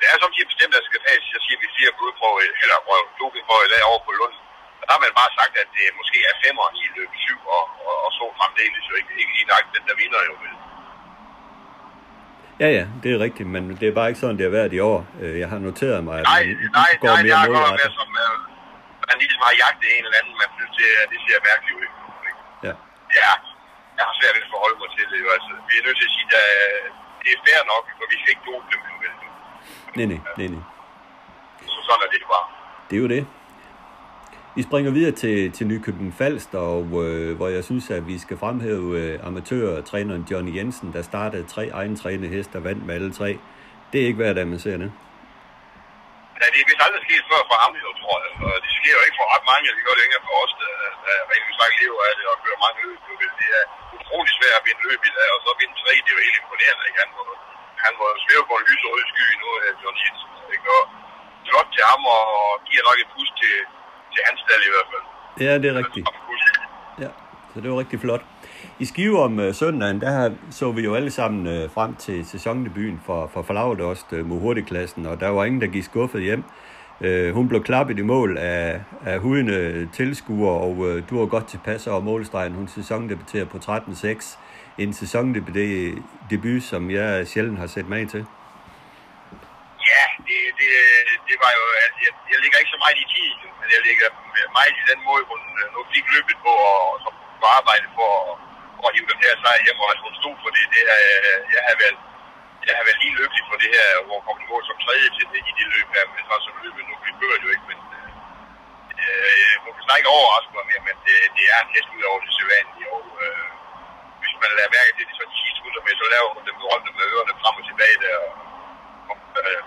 det er som de bestemt, der skal tages, så siger vi fire blodprøver, eller dopingprøver i dag over på Lund. Der har man bare sagt, at det måske er femmeren i løb syv, og, og, og så fremdeles jo ikke, ikke lige nok den, der vinder jo vel. Ja, ja, det er rigtigt, men det er bare ikke sådan, det har været i år. Jeg har noteret mig, at nej, man nej, går nej, mere målrettet. Nej, nej, det har godt været, som uh, man ligesom har jagtet en eller anden, man synes, det, det ser mærkeligt ud. Ja. Ja, jeg har svært ved at forholde mig til det jo. Altså, vi er nødt til at sige, at det er fair nok, for vi skal ikke dope dem nu. Nej, nej, nej, nej. Så sådan er det bare. Det er jo det. Vi springer videre til, til Nykøbing Falster, og, øh, hvor jeg synes, at vi skal fremhæve øh, amatør og træneren Johnny Jensen, der startede tre egentrænede heste og vandt med alle tre. Det er ikke hver dag, man ser det. Ja, det er vist aldrig sket før for ham, jeg tror jeg. Og det sker jo ikke for ret mange, det gør det ikke for os, der, der rent sagt lever af det og kører mange løb. Det er utrolig svært at vinde løb i dag, og så vinde tre, det er jo helt imponerende. Ikke? Han må, han må svæve på en lyserød sky nu, Johnny Jensen. Ikke? Og flot til ham, og giver nok et pus til... til hans sted i hvert fald. Ja, det er rigtigt. Ja. Så det var rigtig flot. I Skive om øh, søndagen, der så vi jo alle sammen øh, frem til sæsondebuten for, for Flaudeost øh, mod hurtigklassen, og der var ingen, der gik skuffet hjem. Øh, hun blev klappet i mål af, af hudende tilskuere, og øh, du var godt tilpas over målstregen. Hun sæsondebuterer på tretten seks. En sæsondebut, som jeg sjældent har set mig til. Ja, det, det, det var jo... Altså, jeg, jeg ligger ikke så meget i tiden, men jeg ligger meget i den måde, hun nu fik løbet på og, og på arbejde for at hive dem her sejr hjem, og at hun stod for det. Det er, jeg har været, jeg har været lige lykkelig for det her, hvor hun kom til som tredje til det, i det løb her, men så som løbet nu bliver kørt jo ikke, men øh, hun kan snakke overraske mig mere, men det, det er næsten ud over det sædvanlige, og øh, hvis man lader mærke til det, så ti sekunder med, så laver hun dem rundt med ørerne frem og tilbage der, og, og øh,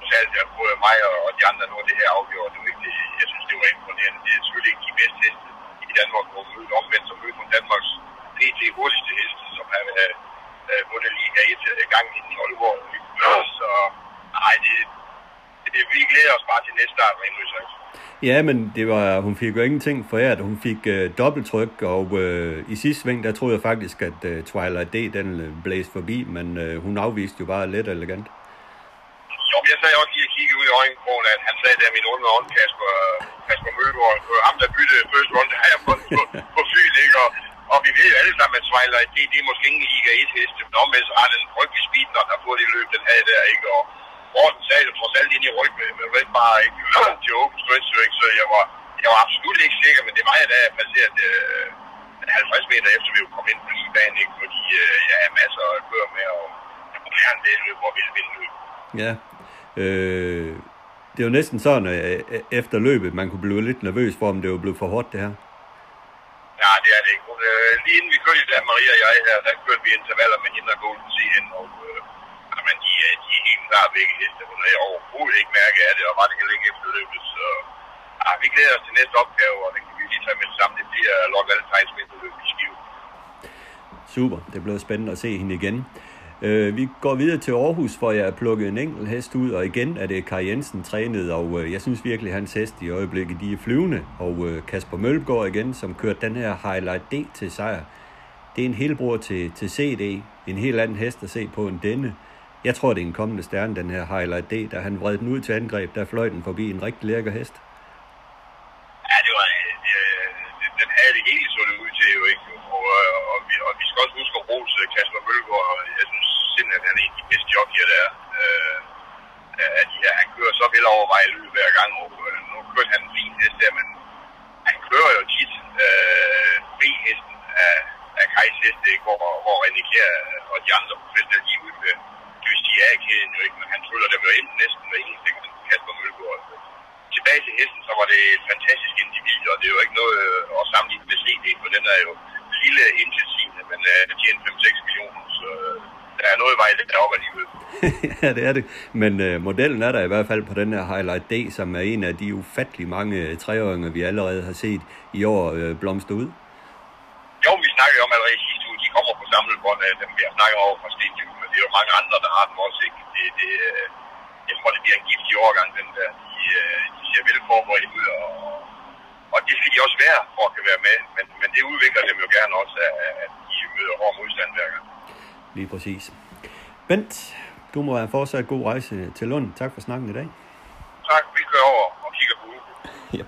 fortalte at både mig og de andre, når det her afgjorde, det var ikke det, jeg synes, det var imponerende. Det er selvfølgelig ikke de bedste heste i Danmark, hvor hun mødte omvendt, som mødte hun Danmarks P T hurtigste heste, som har vundet Liga et gang inden i Aalborg. Så nej, det, det, vi glæder os bare til næste start med indløsning. Ja, men det var, hun fik jo ingenting for jer, hun fik øh, dobbelttryk, og øh, i sidste sving, der troede jeg faktisk, at øh, Twilight D, den øh, blæste forbi, men øh, hun afviste jo bare let og elegant. Jo, jeg sagde også lige at kigge ud i øjenkrogen, at han sagde, at min onde ånd, Kasper, Kasper Møgaard, ham der byttede første runde, der har jeg fundet på, på Fyn, ikke? Og, og vi ved jo alle sammen, at Twilight, at det, det er måske ingen Liga et-heste, men omvendt så har den frygtelig speed, når der på det løb, den havde der, ikke? Og Morten sagde jo trods alt ind i ryggen med, med Red Bar, ikke? Til Open Stretch, ikke? Så jeg var, jeg var absolut ikke sikker, men det var jeg da, jeg passerede øh, halvtreds meter efter, vi jo kom ind på ligebanen, ikke? Fordi øh, jeg har masser at køre med, og jeg må gerne vinde, hvor vil vinde løb. Ja, øh, det er jo næsten sådan, at efter løbet, man kunne blive lidt nervøs for, om det var blevet for hårdt, det her. Ja, det er det ikke. Øh, lige inden vi kørte i dag, Maria og jeg her, der kørte vi intervaller med hende og Golden Sea hen, og øh, jamen, de, de er helt klart begge heste, og jeg overhovedet ikke mærke af det, og var det heller ikke efter løbet, så ja, vi glæder os til næste opgave, og det kan vi lige tage med sammen, det bliver Lord Valentine's mindre løb i Skive. Super, det blev spændende at se hende igen. Vi går videre til Aarhus, hvor jeg har plukket en enkelt hest ud, og igen er det Kaj Jensen trænet, og jeg synes virkelig, at hans hest i øjeblikket, de er flyvende, og Kasper Mølgaard igen, som kørte den her Highlight D til sejr. Det er en helbror til, til C D, en helt anden hest at se på end denne. Jeg tror, det er en kommende stjerne, den her Highlight D, da han vred den ud til angreb, der fløj den forbi en rigtig lækker hest. Ja, det var, øh, den havde det hele så det ud til, jo ikke? Og, og, vi, og vi skal også huske at rose Kasper Mølgaard, og jeg synes, simpelthen, han er en af de bedste jockeyer, der er. Øh, at de her, han kører så vel overvej løb hver gang. Og, øh, nu kørte han en fin hest der, men han kører jo tit øh, B-hesten af, af Kajs heste, ikke? Hvor, hvor René Kjær og de andre professionelle, de er ude med Lystiak-kæden jo ikke, men han følger dem jo ind næsten hver eneste, ikke? Kasper Mølgaard. Tilbage til hesten, så var det et fantastisk individ, og det er jo ikke noget øh, at sammenligne med C D, for den er jo lille indtil sigende, men øh, det tjener fem seks millioner, så... Øh, der er noget vej, det er over alligevel. Ja, det er det. Men øh, modellen er der i hvert fald på den her Highlight D, som er en af de ufattelig mange treåringer, vi allerede har set i år øh, blomstre ud. Jo, vi snakkede om allerede i sidste uge, de kommer på samlebånd af dem, vi har snakket over fra Stadium, men det er jo mange andre, der har dem også, ikke? Det, det, jeg tror, det bliver en giftig overgang, den der. De, de ser velforberedt ud, og, og det skal de også være, for at kan være med. Men, men det udvikler dem jo gerne også, at de møder hård modstand hver gang. Lige præcis. Bent, du må have fortsat god rejse til Lund. Tak for snakken i dag. Tak, vi kører over og kigger på ugen. Yep.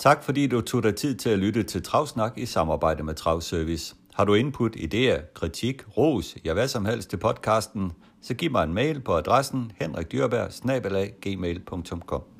Tak fordi du tog dig tid til at lytte til Travsnak i samarbejde med Travservice. Har du input, idéer, kritik, ros, ja hvad som helst til podcasten, så giv mig en mail på adressen henrikdyrberg bindestreg gmail punktum com.